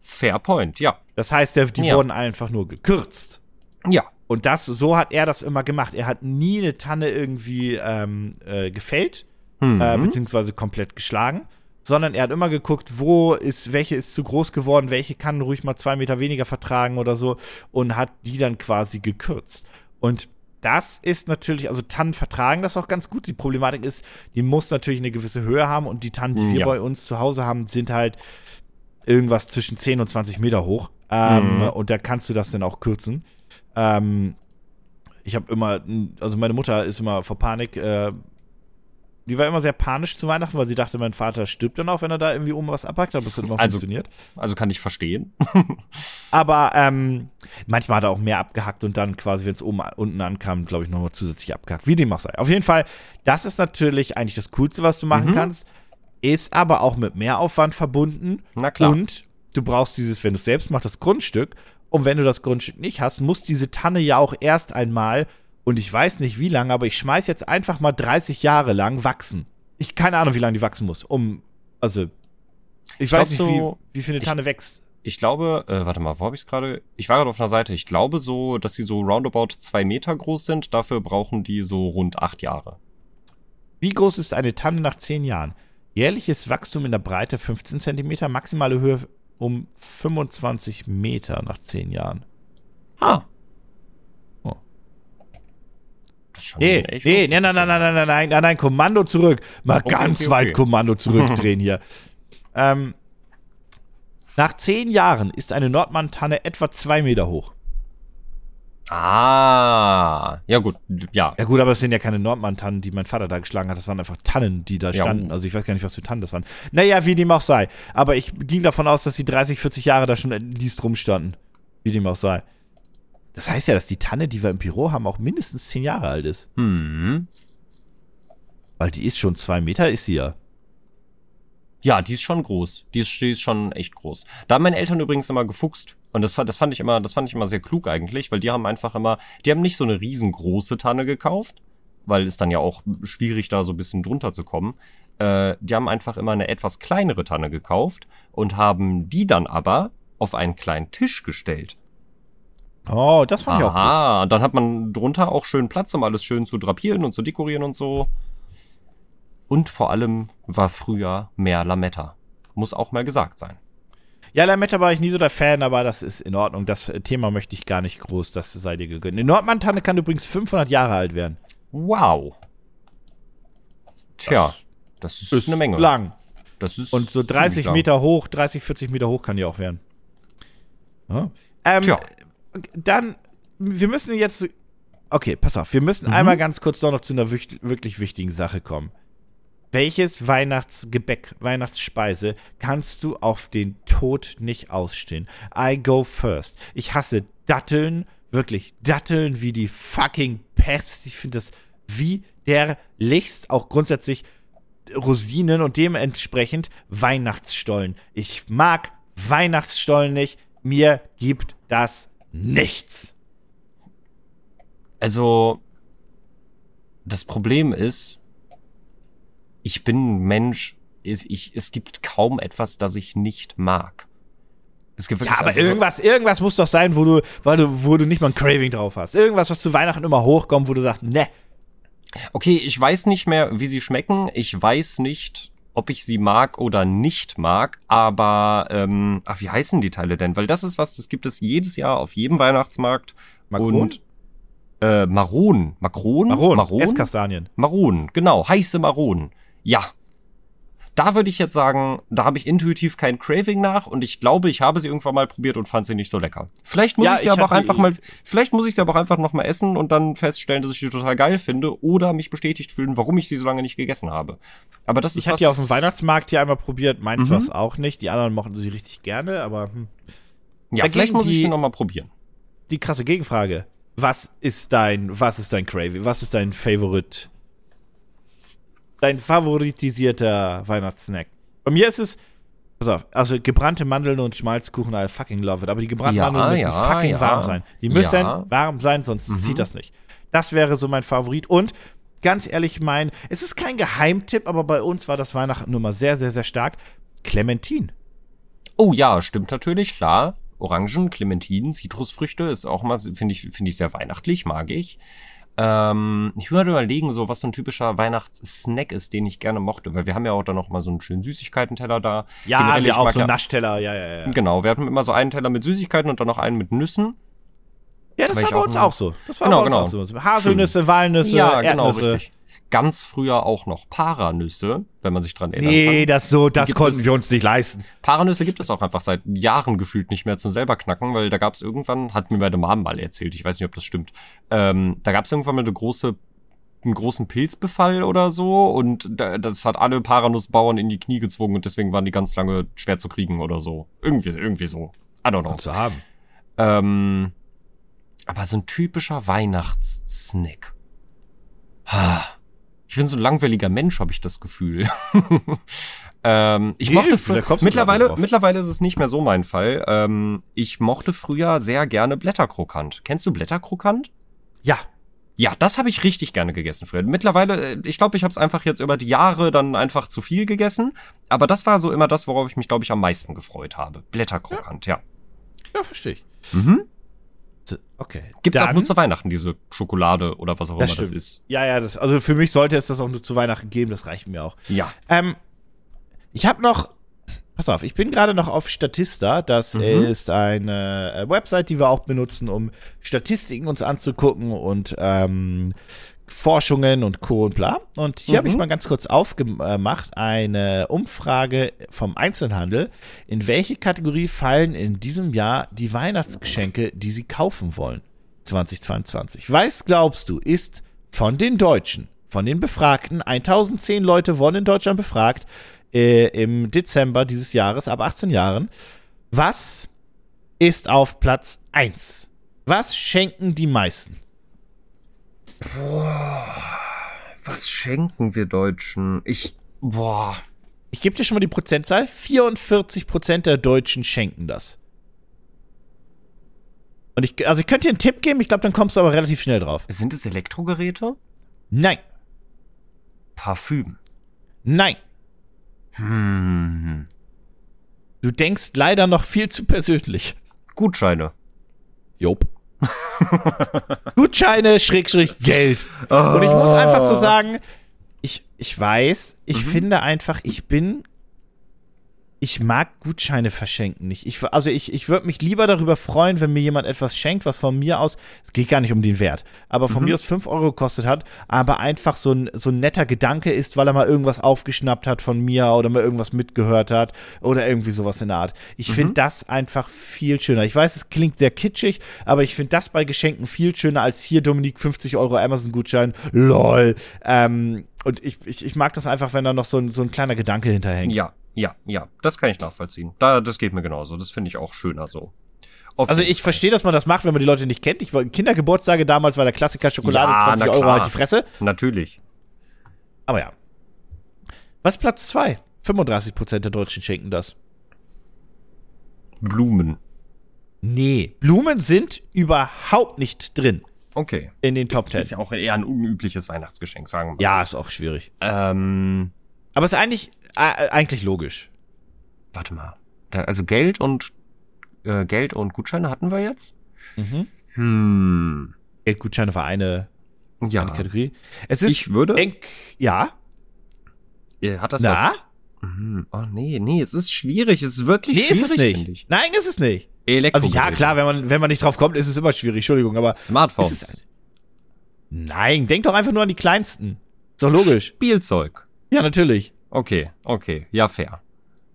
Fair point, ja. Das heißt, die ja. wurden einfach nur gekürzt. Ja. Und das, so hat er das immer gemacht. Er hat nie eine Tanne irgendwie ähm, äh, gefällt, mhm. äh, beziehungsweise komplett geschlagen. Sondern er hat immer geguckt, wo ist, welche ist zu groß geworden, welche kann ruhig mal zwei Meter weniger vertragen oder so und hat die dann quasi gekürzt. Und das ist natürlich, also Tannen vertragen das auch ganz gut. Die Problematik ist, die muss natürlich eine gewisse Höhe haben und die Tannen, die wir ja. bei uns zu Hause haben, sind halt irgendwas zwischen zehn und zwanzig Meter hoch. Ähm, mhm. Und da kannst du das dann auch kürzen. Ähm, ich habe immer, also meine Mutter ist immer vor Panik, äh, die war immer sehr panisch zu Weihnachten, weil sie dachte, mein Vater stirbt dann auch, wenn er da irgendwie oben was abpackt. Aber es hat immer also, funktioniert. Also kann ich verstehen. Aber ähm, manchmal hat er auch mehr abgehackt und dann quasi, wenn es oben unten ankam, glaube ich, nochmal zusätzlich abgehackt. Wie dem auch sei. Auf jeden Fall, das ist natürlich eigentlich das Coolste, was du machen mhm. kannst. Ist aber auch mit Mehraufwand verbunden. Na klar. Und du brauchst dieses, wenn du es selbst machst, das Grundstück. Und wenn du das Grundstück nicht hast, muss diese Tanne ja auch erst einmal und ich weiß nicht, wie lange, aber ich schmeiß jetzt einfach mal dreißig Jahre lang wachsen. Ich keine Ahnung, wie lange die wachsen muss. Um, also, ich, ich weiß nicht, so, wie, wie viel eine Tanne ich, wächst. Ich glaube, äh, warte mal, wo habe ich es gerade? Ich war gerade auf einer Seite. Ich glaube so, dass sie so roundabout zwei Meter groß sind. Dafür brauchen die so rund acht Jahre. Wie groß ist eine Tanne nach zehn Jahren? Jährliches Wachstum in der Breite fünfzehn Zentimeter, maximale Höhe um fünfundzwanzig Meter nach zehn Jahren. Ah. Nee, nee, nee, nein, nein, nein, nein, nein, nein, nein, nein, Kommando zurück. Mal okay, ganz okay, weit okay. Kommando zurückdrehen hier. ähm, nach zehn Jahren ist eine Nordmantanne etwa zwei Meter hoch. Ah, ja gut, ja. Ja gut, aber es sind ja keine Nordmantannen, die mein Vater da geschlagen hat. Das waren einfach Tannen, die da ja, standen. Also ich weiß gar nicht, was für Tannen das waren. Naja, wie dem auch sei. Aber ich ging davon aus, dass die dreißig, vierzig Jahre da schon liest rumstanden. Wie dem auch sei. Das heißt ja, dass die Tanne, die wir im Büro haben, auch mindestens zehn Jahre alt ist. Mhm. Weil die ist schon zwei Meter, ist sie ja. Ja, die ist schon groß. Die ist, die ist schon echt groß. Da haben meine Eltern übrigens immer gefuchst. Und das, das fand ich immer, das fand ich immer sehr klug eigentlich, weil die haben einfach immer, die haben nicht so eine riesengroße Tanne gekauft, weil es dann ja auch schwierig da so ein bisschen drunter zu kommen. Äh, die haben einfach immer eine etwas kleinere Tanne gekauft und haben die dann aber auf einen kleinen Tisch gestellt. Oh, das fand Aha, ich auch gut. Ah, dann hat man drunter auch schön Platz, um alles schön zu drapieren und zu dekorieren und so. Und vor allem war früher mehr Lametta. Muss auch mal gesagt sein. Ja, Lametta war ich nie so der Fan, aber das ist in Ordnung. Das Thema möchte ich gar nicht groß, das sei dir gegönnt. In Nordmann-Tanne kann übrigens fünfhundert Jahre alt werden. Wow. Tja, das, das ist, ist eine Menge. Lang. Das ist und so dreißig Meter hoch, dreißig, vierzig Meter hoch kann die auch werden. Ja. Ähm, Tja. Dann, wir müssen jetzt, okay, pass auf, wir müssen mhm. einmal ganz kurz doch noch zu einer wich- wirklich wichtigen Sache kommen. Welches Weihnachtsgebäck, Weihnachtsspeise kannst du auf den Tod nicht ausstehen? I go first. Ich hasse Datteln, wirklich Datteln wie die fucking Pest. Ich finde das widerlichst, auch grundsätzlich Rosinen und dementsprechend Weihnachtsstollen. Ich mag Weihnachtsstollen nicht, mir gibt das nichts. Also, das Problem ist, ich bin ein Mensch, ich, ich, es gibt kaum etwas, das ich nicht mag. Es gibt ja, aber also irgendwas, irgendwas muss doch sein, wo du, weil du, wo du nicht mal ein Craving drauf hast. Irgendwas, was zu Weihnachten immer hochkommt, wo du sagst, ne. Okay, ich weiß nicht mehr, wie sie schmecken. Ich weiß nicht, ob ich sie mag oder nicht mag, aber, ähm, ach, wie heißen die Teile denn? Weil das ist was, das gibt es jedes Jahr auf jedem Weihnachtsmarkt. Makron? Und äh, Maronen. Makron? Maronen. Maronen? Esskastanien. Maronen, genau. Heiße Maronen. Ja. Da würde ich jetzt sagen, da habe ich intuitiv kein Craving nach und ich glaube, ich habe sie irgendwann mal probiert und fand sie nicht so lecker. Vielleicht muss ja, ich sie ich aber auch einfach mal, vielleicht muss ich sie aber auch einfach noch mal essen und dann feststellen, dass ich sie total geil finde oder mich bestätigt fühlen, warum ich sie so lange nicht gegessen habe. Aber das ist ich hatte ja auf dem Weihnachtsmarkt hier einmal probiert, meins mhm. war es auch nicht. Die anderen mochten sie richtig gerne, aber hm. Ja, dagegen vielleicht muss die, ich sie noch mal probieren. Die krasse Gegenfrage: Was ist dein, was ist dein Craving? Was ist dein Favorite? Dein favoritisierter Weihnachtssnack. Bei mir ist es, pass auf, also gebrannte Mandeln und Schmalzkuchen, I fucking love it. Aber die gebrannten ja, Mandeln müssen ja, fucking ja. warm sein. Die müssen ja. warm sein, sonst mhm. zieht das nicht. Das wäre so mein Favorit. Und ganz ehrlich, mein, es ist kein Geheimtipp, aber bei uns war das Weihnachten nur mal sehr, sehr, sehr stark. Clementine. Oh ja, stimmt natürlich, klar. Orangen, Clementinen, Zitrusfrüchte ist auch mal, finde ich, finde ich sehr weihnachtlich, mag ich. Ähm, ich würde überlegen, so was so ein typischer Weihnachtssnack ist, den ich gerne mochte, weil wir haben ja auch dann noch mal so einen schönen Süßigkeitenteller da. Ja, generell, wir auch so einen Naschteller, ja, ja, ja. Genau, wir hatten immer so einen Teller mit Süßigkeiten und dann noch einen mit Nüssen. Ja, das war bei auch uns auch so. Das war genau, bei uns genau. auch so. Haselnüsse, schön. Walnüsse, ja, Erdnüsse. Genau, richtig. Ganz früher auch noch Paranüsse, wenn man sich dran erinnert. Nee, das so, das konnten wir uns nicht leisten. Paranüsse gibt es auch einfach seit Jahren gefühlt nicht mehr zum selber knacken, weil da gab es irgendwann, hat mir meine Mom mal erzählt, ich weiß nicht, ob das stimmt, ähm, da gab es irgendwann mal eine große, einen großen Pilzbefall oder so und da, das hat alle Paranussbauern in die Knie gezwungen und deswegen waren die ganz lange schwer zu kriegen oder so. Irgendwie, irgendwie so. I don't know. Zu haben. Ähm, aber so ein typischer Weihnachtssnack. Ha. Ich bin so ein langweiliger Mensch, habe ich das Gefühl. ähm, ich mochte fr- mittlerweile, mittlerweile ist es nicht mehr so mein Fall. Ähm, ich mochte früher sehr gerne Blätterkrokant. Kennst du Blätterkrokant? Ja. Ja, das habe ich richtig gerne gegessen, Fred. Mittlerweile, ich glaube, ich habe es einfach jetzt über die Jahre dann einfach zu viel gegessen. Aber das war so immer das, worauf ich mich, glaube ich, am meisten gefreut habe. Blätterkrokant, ja. Ja, ja verstehe ich. Mhm. Okay. Gibt's dann auch nur zu Weihnachten diese Schokolade oder was auch das immer stimmt. das ist. Ja, ja, das, also für mich sollte es das auch nur zu Weihnachten geben, das reicht mir auch. Ja. Ähm, ich habe noch, pass auf, ich bin gerade noch auf Statista, das mhm. ist eine Website, die wir auch benutzen, um Statistiken uns anzugucken und ähm, Forschungen und Co. und bla. Und hier mhm. habe ich mal ganz kurz aufgemacht, eine Umfrage vom Einzelhandel. In welche Kategorie fallen in diesem Jahr die Weihnachtsgeschenke, die sie kaufen wollen? zwanzig zweiundzwanzig. Was glaubst du, ist von den Deutschen, von den Befragten, tausendzehn Leute wurden in Deutschland befragt, äh, im Dezember dieses Jahres, ab achtzehn Jahren. Was ist auf Platz eins? Was schenken die meisten? Boah, was schenken wir Deutschen? Ich, boah. Ich gebe dir schon mal die Prozentzahl. vierundvierzig Prozent der Deutschen schenken das. Und ich, also ich könnte dir einen Tipp geben, ich glaube, dann kommst du aber relativ schnell drauf. Sind es Elektrogeräte? Nein. Parfüm? Nein. Hm. Du denkst leider noch viel zu persönlich. Gutscheine. Jop. Gutscheine, Schrägstrich, Geld. Oh. Und ich muss einfach so sagen, ich, ich weiß, ich mhm. finde einfach, ich bin, ich mag Gutscheine verschenken nicht. Ich, also ich, ich würde mich lieber darüber freuen, wenn mir jemand etwas schenkt, was von mir aus, es geht gar nicht um den Wert, aber von mhm. mir aus fünf Euro gekostet hat, aber einfach so ein, so ein netter Gedanke ist, weil er mal irgendwas aufgeschnappt hat von mir oder mal irgendwas mitgehört hat oder irgendwie sowas in der Art. Ich mhm. finde das einfach viel schöner. Ich weiß, es klingt sehr kitschig, aber ich finde das bei Geschenken viel schöner als hier, Dominik, fünfzig Euro Amazon-Gutschein, lol. Ähm, und ich, ich, ich mag das einfach, wenn da noch so ein, so ein kleiner Gedanke hinterhängt. Ja. Ja, ja, das kann ich nachvollziehen. Da, das geht mir genauso. Das finde ich auch schöner so. Auf also ich verstehe, dass man das macht, wenn man die Leute nicht kennt. Ich war Kindergeburtstage damals war der Klassiker Schokolade, ja, zwanzig Euro, halt die Fresse. Natürlich. Aber ja. Was ist Platz zwei? fünfunddreißig Prozent der Deutschen schenken das. Blumen. Nee, Blumen sind überhaupt nicht drin. Okay. In den Top Ten. Ist ja auch eher ein unübliches Weihnachtsgeschenk, sagen wir mal. Ja, ist auch schwierig. Ähm. Aber es ist eigentlich... Eigentlich logisch. Warte mal. Also Geld und äh, Geld und Gutscheine hatten wir jetzt. Mhm. Hm. Geldgutscheine war eine, ja. eine Kategorie. Es ist ich würde. Denk, ja. Hat das Na? was? Hm. Oh nee, nee, es ist schwierig. Es ist wirklich nee, schwierig. Nee, ist es nicht. Endlich. Nein, ist es nicht. Also ja, klar, wenn man, wenn man nicht drauf kommt, ist es immer schwierig. Entschuldigung, aber. Smartphones. Ist es, nein, denk doch einfach nur an die kleinsten. Ist doch logisch. Spielzeug. Ja, natürlich. Okay, okay, ja, fair.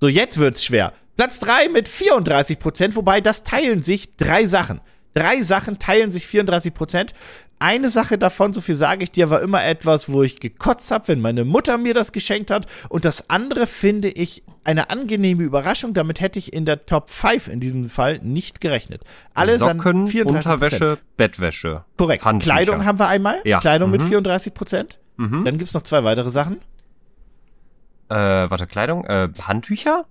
So, jetzt wird's schwer. Platz drei mit vierunddreißig Prozent, wobei das teilen sich drei Sachen. Drei Sachen teilen sich vierunddreißig Prozent. Eine Sache davon, so viel sage ich dir, war immer etwas, wo ich gekotzt habe, wenn meine Mutter mir das geschenkt hat. Und das andere finde ich eine angenehme Überraschung. Damit hätte ich in der Top fünf in diesem Fall nicht gerechnet. Alle Socken, Unterwäsche, Bettwäsche. Korrekt. Handtücher. Kleidung haben wir einmal. Ja. Kleidung mhm. mit vierunddreißig Prozent. Mhm. Dann gibt's noch zwei weitere Sachen. Äh, warte, Kleidung? Äh, Handtücher?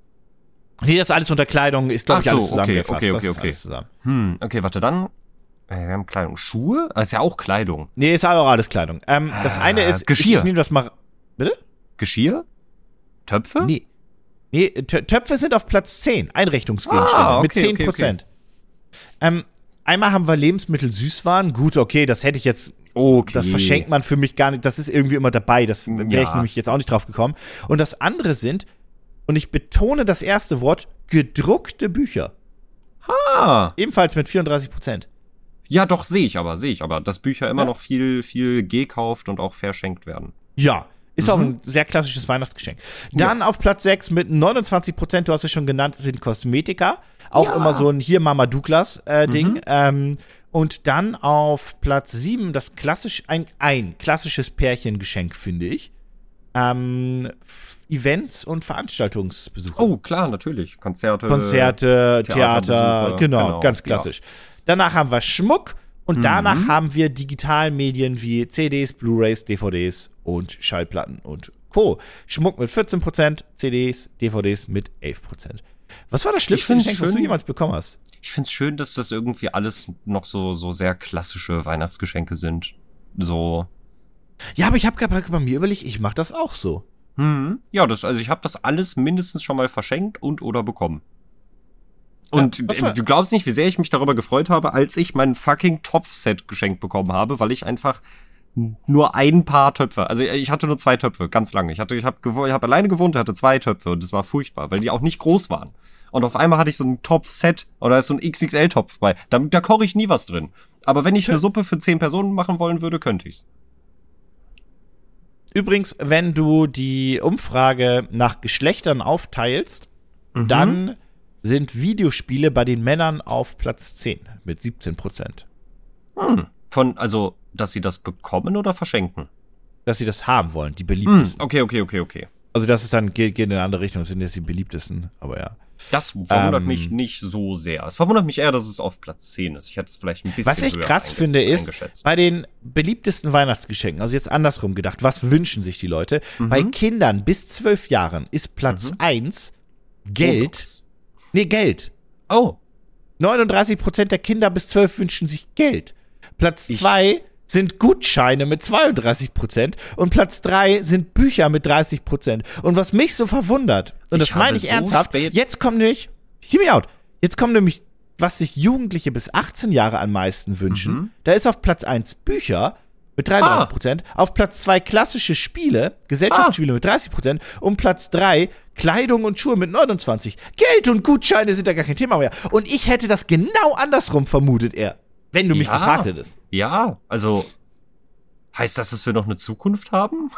Nee, das ist alles unter Kleidung. Ist, glaube ich, so, alles zusammengefasst. Okay, okay, okay. okay. Zusammen. Hm, okay, warte, dann. Äh, wir haben Kleidung. Schuhe? Das ist ja auch Kleidung. Nee, ist auch alles Kleidung. Ähm, äh, das eine ist. Geschirr. Ich, ich nehme das mal. Bitte? Geschirr? Töpfe? Nee. Nee, Töpfe sind auf Platz zehn. Einrichtungsgegenstände. Ah, okay, mit zehn Prozent. Okay, okay. Ähm, einmal haben wir Lebensmittel, Süßwaren. Gut, okay, das hätte ich jetzt. Okay. Das verschenkt man für mich gar nicht. Das ist irgendwie immer dabei. Das wäre ja. ich nämlich jetzt auch nicht drauf gekommen. Und das andere sind, und ich betone das erste Wort, gedruckte Bücher. Ha! Ebenfalls mit vierunddreißig Prozent. Ja, doch, sehe ich aber, sehe ich aber, dass Bücher immer ja. noch viel, viel gekauft und auch verschenkt werden. Ja, ist mhm. auch ein sehr klassisches Weihnachtsgeschenk. Dann ja. auf Platz sechs mit neunundzwanzig Prozent, du hast es schon genannt, sind Kosmetika. Auch ja. immer so ein hier Mama Douglas-Ding. Äh, mhm. ähm, Und dann auf Platz sieben das klassisch, ein, ein klassisches Pärchengeschenk, finde ich. Ähm, Events und Veranstaltungsbesuche. Oh, klar, natürlich. Konzerte, Konzerte, Theater, genau, genau, ganz klassisch. Ja. Danach haben wir Schmuck und mhm. danach haben wir digitalen Medien wie C Ds, Blu-rays, D V Ds und Schallplatten und Co. Schmuck mit vierzehn Prozent, C Ds, D V Ds mit elf Prozent. Was war das schlimmste Geschenk, was du jemals bekommen hast? Ich finde es schön, dass das irgendwie alles noch so, so sehr klassische Weihnachtsgeschenke sind. So. Ja, aber ich habe gerade bei mir überlegt, ich mache das auch so. Hm. Ja, das, also ich habe das alles mindestens schon mal verschenkt und oder bekommen. Und ja, du glaubst nicht, wie sehr ich mich darüber gefreut habe, als ich mein fucking Topfset geschenkt bekommen habe, weil ich einfach nur ein paar Töpfe, also ich hatte nur zwei Töpfe, ganz lange. Ich hatte, ich habe gewo- ich hab alleine gewohnt, hatte zwei Töpfe und das war furchtbar, weil die auch nicht groß waren. Und auf einmal hatte ich so ein Topf-Set oder ist so ein X X L-Topf bei. Da, da koche ich nie was drin. Aber wenn ich eine Suppe für zehn Personen machen wollen würde, könnte ich's. Übrigens, wenn du die Umfrage nach Geschlechtern aufteilst, mhm. dann sind Videospiele bei den Männern auf Platz zehn mit siebzehn Prozent. Hm. Von, also, dass sie das bekommen oder verschenken? Dass sie das haben wollen, die beliebtesten. Hm. Okay, okay, okay, okay. Also das ist dann, geht, geht in eine andere Richtung, das sind jetzt die beliebtesten, aber ja. Das verwundert ähm, mich nicht so sehr. Es verwundert mich eher, dass es auf Platz zehn ist. Ich hätte es vielleicht ein bisschen Was ich krass einge- finde ist, bei den beliebtesten Weihnachtsgeschenken, also jetzt andersrum gedacht, was wünschen sich die Leute? Mhm. Bei Kindern bis zwölf Jahren ist Platz mhm. eins Geld. Oh, nee, Geld. Oh. neununddreißig Prozent der Kinder bis zwölf wünschen sich Geld. Platz zwei sind Gutscheine mit zweiunddreißig Prozent und Platz drei sind Bücher mit dreißig Prozent. Und was mich so verwundert, und das meine ich ernsthaft, jetzt kommt nämlich, hear me out, jetzt kommt nämlich, was sich Jugendliche bis achtzehn Jahre am meisten wünschen, mhm. da ist auf Platz eins Bücher mit dreiunddreißig Prozent, ah. auf Platz zwei klassische Spiele, Gesellschaftsspiele ah. mit dreißig Prozent und Platz drei Kleidung und Schuhe mit neunundzwanzig Prozent. Geld und Gutscheine sind da gar kein Thema mehr. Und ich hätte das genau andersrum vermutet, er. Wenn du mich ja, gefragt hättest. Ja, also heißt das, dass wir noch eine Zukunft haben?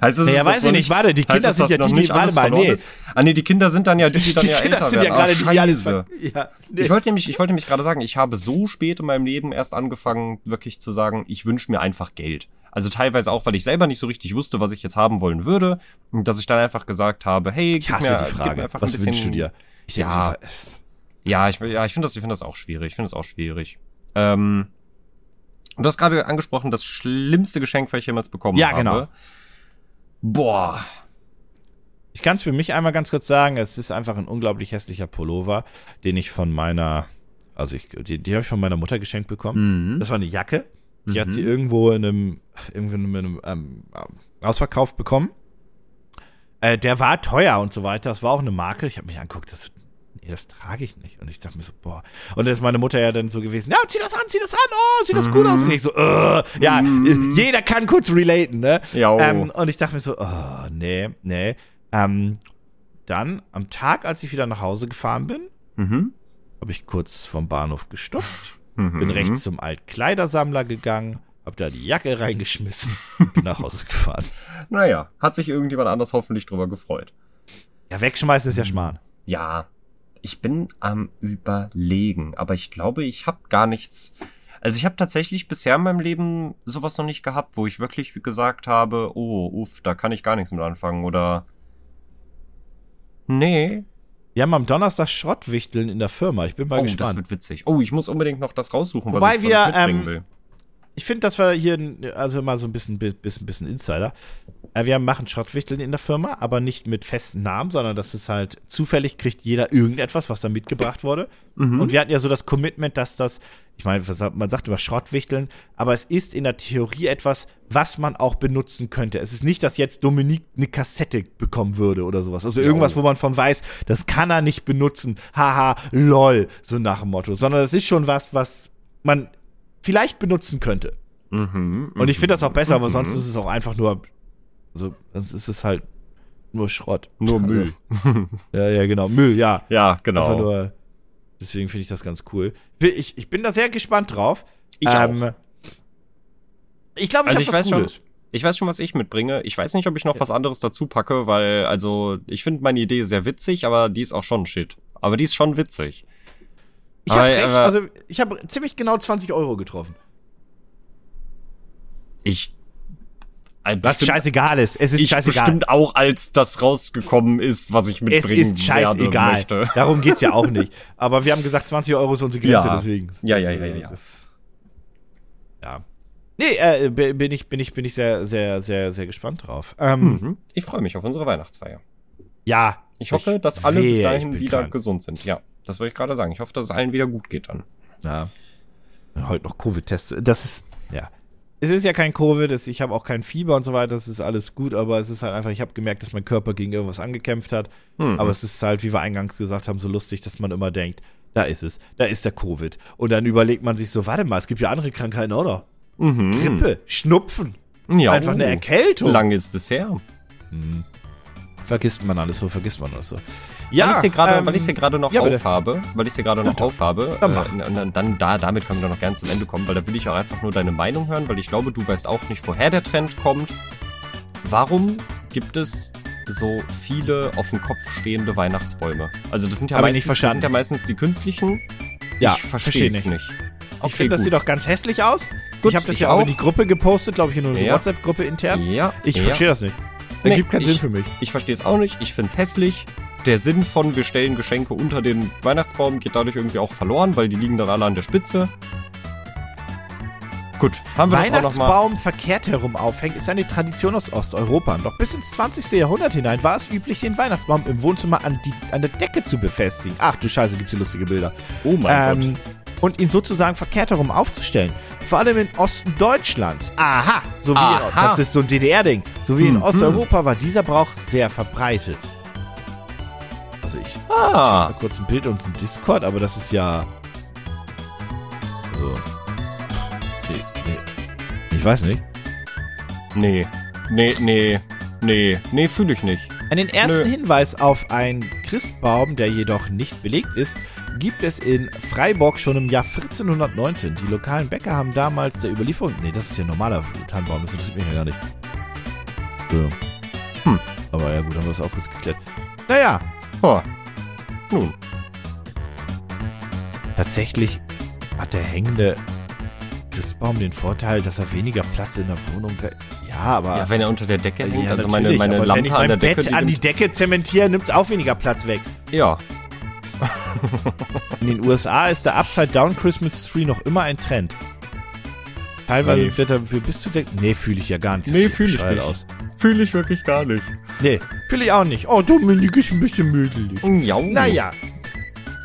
heißt das, naja, weiß ich nicht, warte, die Kinder sind ja die, die, warte mal, nee. Ah, nee, die Kinder sind dann ja die, die dann ja älter werden. Ja, ah, die alles ver- ja, nee. Ich wollte nämlich, ich wollte nämlich gerade sagen, ich habe so spät in meinem Leben erst angefangen, wirklich zu sagen, ich wünsche mir einfach Geld. Also teilweise auch, weil ich selber nicht so richtig wusste, was ich jetzt haben wollen würde. Und dass ich dann einfach gesagt habe, hey, gib mir, die Frage. Gib mir einfach was ein bisschen. Was wünschst du dir? Ich ja. Ja, ich, ja, ich finde das, ich finde das auch schwierig. Ich finde das auch schwierig. Ähm, du hast gerade angesprochen, das schlimmste Geschenk, was ich jemals bekommen ja, habe. Ja, genau. Boah. Ich kann es für mich einmal ganz kurz sagen, es ist einfach ein unglaublich hässlicher Pullover, den ich von meiner, also ich, den, den habe ich von meiner Mutter geschenkt bekommen. Mhm. Das war eine Jacke. Die mhm. hat sie irgendwo in einem, irgendwo in einem ähm, Ausverkauf bekommen. Äh, der war teuer und so weiter. Das war auch eine Marke. Ich habe mich angeguckt, das das trage ich nicht. Und ich dachte mir so, boah. Und dann ist meine Mutter ja dann so gewesen, ja, zieh das an, zieh das an, oh, sieht das mhm. gut aus. Und ich so, uh, ja, mhm. jeder kann kurz relaten, ne? Ähm, und ich dachte mir so, oh, nee, nee. Ähm, dann, am Tag, als ich wieder nach Hause gefahren bin, mhm. habe ich kurz vom Bahnhof gestoppt, mhm. bin rechts zum Altkleidersammler gegangen, hab da die Jacke reingeschmissen und bin nach Hause gefahren. Naja, hat sich irgendjemand anders hoffentlich drüber gefreut. Ja, wegschmeißen ist ja Schmarrn. Ja, ich bin am Überlegen, aber ich glaube, ich habe gar nichts. Also ich habe tatsächlich bisher in meinem Leben sowas noch nicht gehabt, wo ich wirklich gesagt habe, oh, uff, da kann ich gar nichts mit anfangen oder nee. Wir haben am Donnerstag Schrottwichteln in der Firma. Ich bin mal oh, gespannt. Oh, das wird witzig. Oh, ich muss unbedingt noch das raussuchen, was Wobei ich wir, mitbringen ähm, will. Ich finde, dass wir hier, also mal so ein bisschen, bisschen, bisschen Insider. Wir machen Schrottwichteln in der Firma, aber nicht mit festen Namen, sondern das ist halt, zufällig kriegt jeder irgendetwas, was da mitgebracht wurde. Mhm. Und wir hatten ja so das Commitment, dass das, ich meine, man sagt über Schrottwichteln, aber es ist in der Theorie etwas, was man auch benutzen könnte. Es ist nicht, dass jetzt Dominik eine Kassette bekommen würde oder sowas. Also irgendwas, wo man von weiß, das kann er nicht benutzen. Haha, lol, so nach dem Motto. Sondern es ist schon was, was man vielleicht benutzen könnte. Mhm, Und ich finde das auch besser, aber sonst ist es auch einfach nur Also, sonst ist es halt nur Schrott. Nur Müll. ja, ja, genau. Müll, ja. Ja, genau. Nur, deswegen finde ich das ganz cool. Ich, ich bin da sehr gespannt drauf. Ich ähm, auch. Ich glaube, ich also habe was Gutes. Schon, ich weiß schon, was ich mitbringe. Ich weiß nicht, ob ich noch ja. was anderes dazu packe, weil, also, ich finde meine Idee sehr witzig, aber die ist auch schon shit. Aber die ist schon witzig. Ich habe recht, also, ich habe ziemlich genau zwanzig Euro getroffen. Ich Was bestimmt, scheißegal ist. Es ist ich scheißegal. Bestimmt auch, als das rausgekommen ist, was ich mitbringen möchte. Es ist scheißegal. Möchte. Darum geht's ja auch nicht. Aber wir haben gesagt, zwanzig Euro ist unsere Grenze, ja. deswegen. Ja, ja, ja, ja. ja. Das, ja. Nee, äh, bin ich, bin ich, bin ich sehr, sehr, sehr, sehr gespannt drauf. Ähm, mhm. Ich freue mich auf unsere Weihnachtsfeier. Ja. Ich hoffe, ich dass alle bis dahin wieder krank. gesund sind. Ja, das wollte ich gerade sagen. Ich hoffe, dass es allen wieder gut geht dann. Ja. Heute noch Covid-Tests. Das ist, ja. Es ist ja kein Covid, ich habe auch kein Fieber und so weiter, das ist alles gut, aber es ist halt einfach, ich habe gemerkt, dass mein Körper gegen irgendwas angekämpft hat, hm. aber es ist halt, wie wir eingangs gesagt haben, so lustig, dass man immer denkt, da ist es, da ist der Covid. Und dann überlegt man sich so, warte mal, es gibt ja andere Krankheiten, oder? Mhm. Grippe, Schnupfen, ja, einfach oh. eine Erkältung. Lang ist es her. Hm. Vergisst man alles so, vergisst man alles so. Ja, weil ich es hier gerade ähm, noch ja, aufhabe, weil ich es hier gerade noch ja, aufhabe, äh, dann, dann da, damit können wir noch gerne zum Ende kommen, weil da will ich auch einfach nur deine Meinung hören, weil ich glaube, du weißt auch nicht, woher der Trend kommt. Warum gibt es so viele auf dem Kopf stehende Weihnachtsbäume? Also das sind ja, meistens, das sind ja meistens die künstlichen. Ja, ich verstehe es nicht. Okay, ich finde, das sieht doch ganz hässlich aus. Gut, ich habe das ja auch in die Gruppe gepostet, glaube ich, in unsere ja. WhatsApp-Gruppe intern. Ja, ich ja. verstehe das nicht. Das nee, gibt keinen ich, Sinn für mich. Ich verstehe es auch nicht, ich finde es hässlich. der Sinn von, wir stellen Geschenke unter den Weihnachtsbaum, geht dadurch irgendwie auch verloren, weil die liegen dann alle an der Spitze. Gut, haben wir Weihnachtsbaum das auch noch mal. Verkehrt herum aufhängen ist eine Tradition aus Osteuropa. Noch bis ins zwanzigste. Jahrhundert hinein war es üblich, den Weihnachtsbaum im Wohnzimmer an, die, an der Decke zu befestigen. Ach du Scheiße, gibt's hier lustige Bilder. Oh mein ähm, Gott. Und ihn sozusagen verkehrt herum aufzustellen. Vor allem im Osten Deutschlands. Aha, so wie Aha. In, das ist so ein D D R-Ding. So wie hm, in Osteuropa hm. war dieser Brauch sehr verbreitet. Also ich ah. schau mal kurz ein Bild und ein Discord, aber das ist ja... So. Nee, nee. Ich weiß nicht. Nee, nee, nee, nee, nee, fühle ich nicht. An den ersten Nö. Hinweis auf einen Christbaum, der jedoch nicht belegt ist, gibt es in Freiburg schon im Jahr vierzehnhundertneunzehn. Die lokalen Bäcker haben damals der Überlieferung... Nee, das ist ja ein normaler Tannenbaum, das interessiert mich ja gar nicht. So. Hm. Aber ja gut, haben wir das auch kurz geklärt. Naja. Oh. Nun. Tatsächlich hat der hängende... Christbaum den Vorteil, dass er weniger Platz in der Wohnung ver- Ja, aber... Ja, wenn er unter der Decke hängt, ja, also meine, meine Lampe wenn ich mein an der Bett Decke... Bett an die Decke zementiere, nimmt es auch weniger Platz weg. Ja. In den U S A ist der Upside-Down-Christmas-Tree noch immer ein Trend. Teilweise nee. Blätter für bis zu... De- nee, fühle ich ja gar nicht. Das nee, fühle ich nicht. Aus. Fühle ich wirklich gar nicht. Nee, fühle ich auch nicht. Oh, Dominik ist ein bisschen mödelig. Ja. Naja.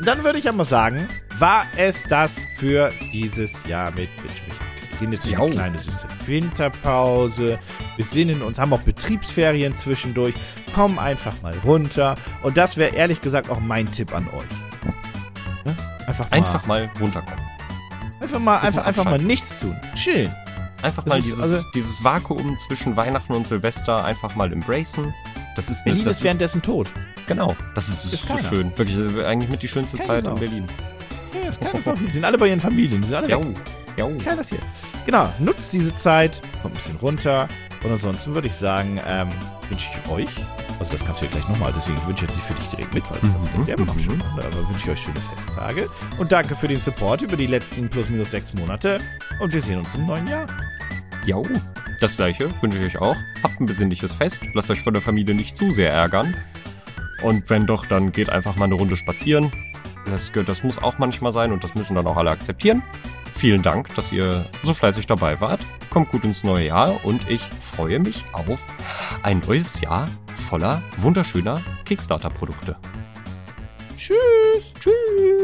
Dann würde ich ja mal sagen... War es das für dieses Jahr mit Pitch mich hart? Wir gehen jetzt in eine kleine süße Winterpause, besinnen uns, haben auch Betriebsferien zwischendurch, kommen einfach mal runter. Und das wäre ehrlich gesagt auch mein Tipp an euch. Ne? Einfach mal, einfach mal runterkommen. Einfach mal, einfach, einfach mal nichts tun. Chillen. Einfach das mal dieses, also, dieses Vakuum zwischen Weihnachten und Silvester einfach mal embracen. Das ist Berlin das ist währenddessen ist, tot. Genau. Das ist, ist, ist so schön. Wirklich, eigentlich mit die schönste keine Zeit Sau. In Berlin. Ja, das kann das auch nicht. Die sind alle bei ihren Familien. Die sind alle weg. Jau, jau. Kann das hier. Genau, nutzt diese Zeit, kommt ein bisschen runter. Und ansonsten würde ich sagen, ähm, wünsche ich euch, also das kannst du ja gleich nochmal, deswegen wünsche ich jetzt nicht für dich direkt mit, weil das kannst du dir selber noch schön machen, aber wünsche ich euch schöne Festtage. Und danke für den Support über die letzten plus minus sechs Monate. Und wir sehen uns im neuen Jahr. Jau, das gleiche wünsche ich euch auch. Habt ein besinnliches Fest. Lasst euch von der Familie nicht zu sehr ärgern. Und wenn doch, dann geht einfach mal eine Runde spazieren. Das, das muss auch manchmal sein und das müssen dann auch alle akzeptieren. Vielen Dank, dass ihr so fleißig dabei wart. Kommt gut ins neue Jahr und ich freue mich auf ein neues Jahr voller wunderschöner Kickstarter-Produkte. Tschüss, tschüss.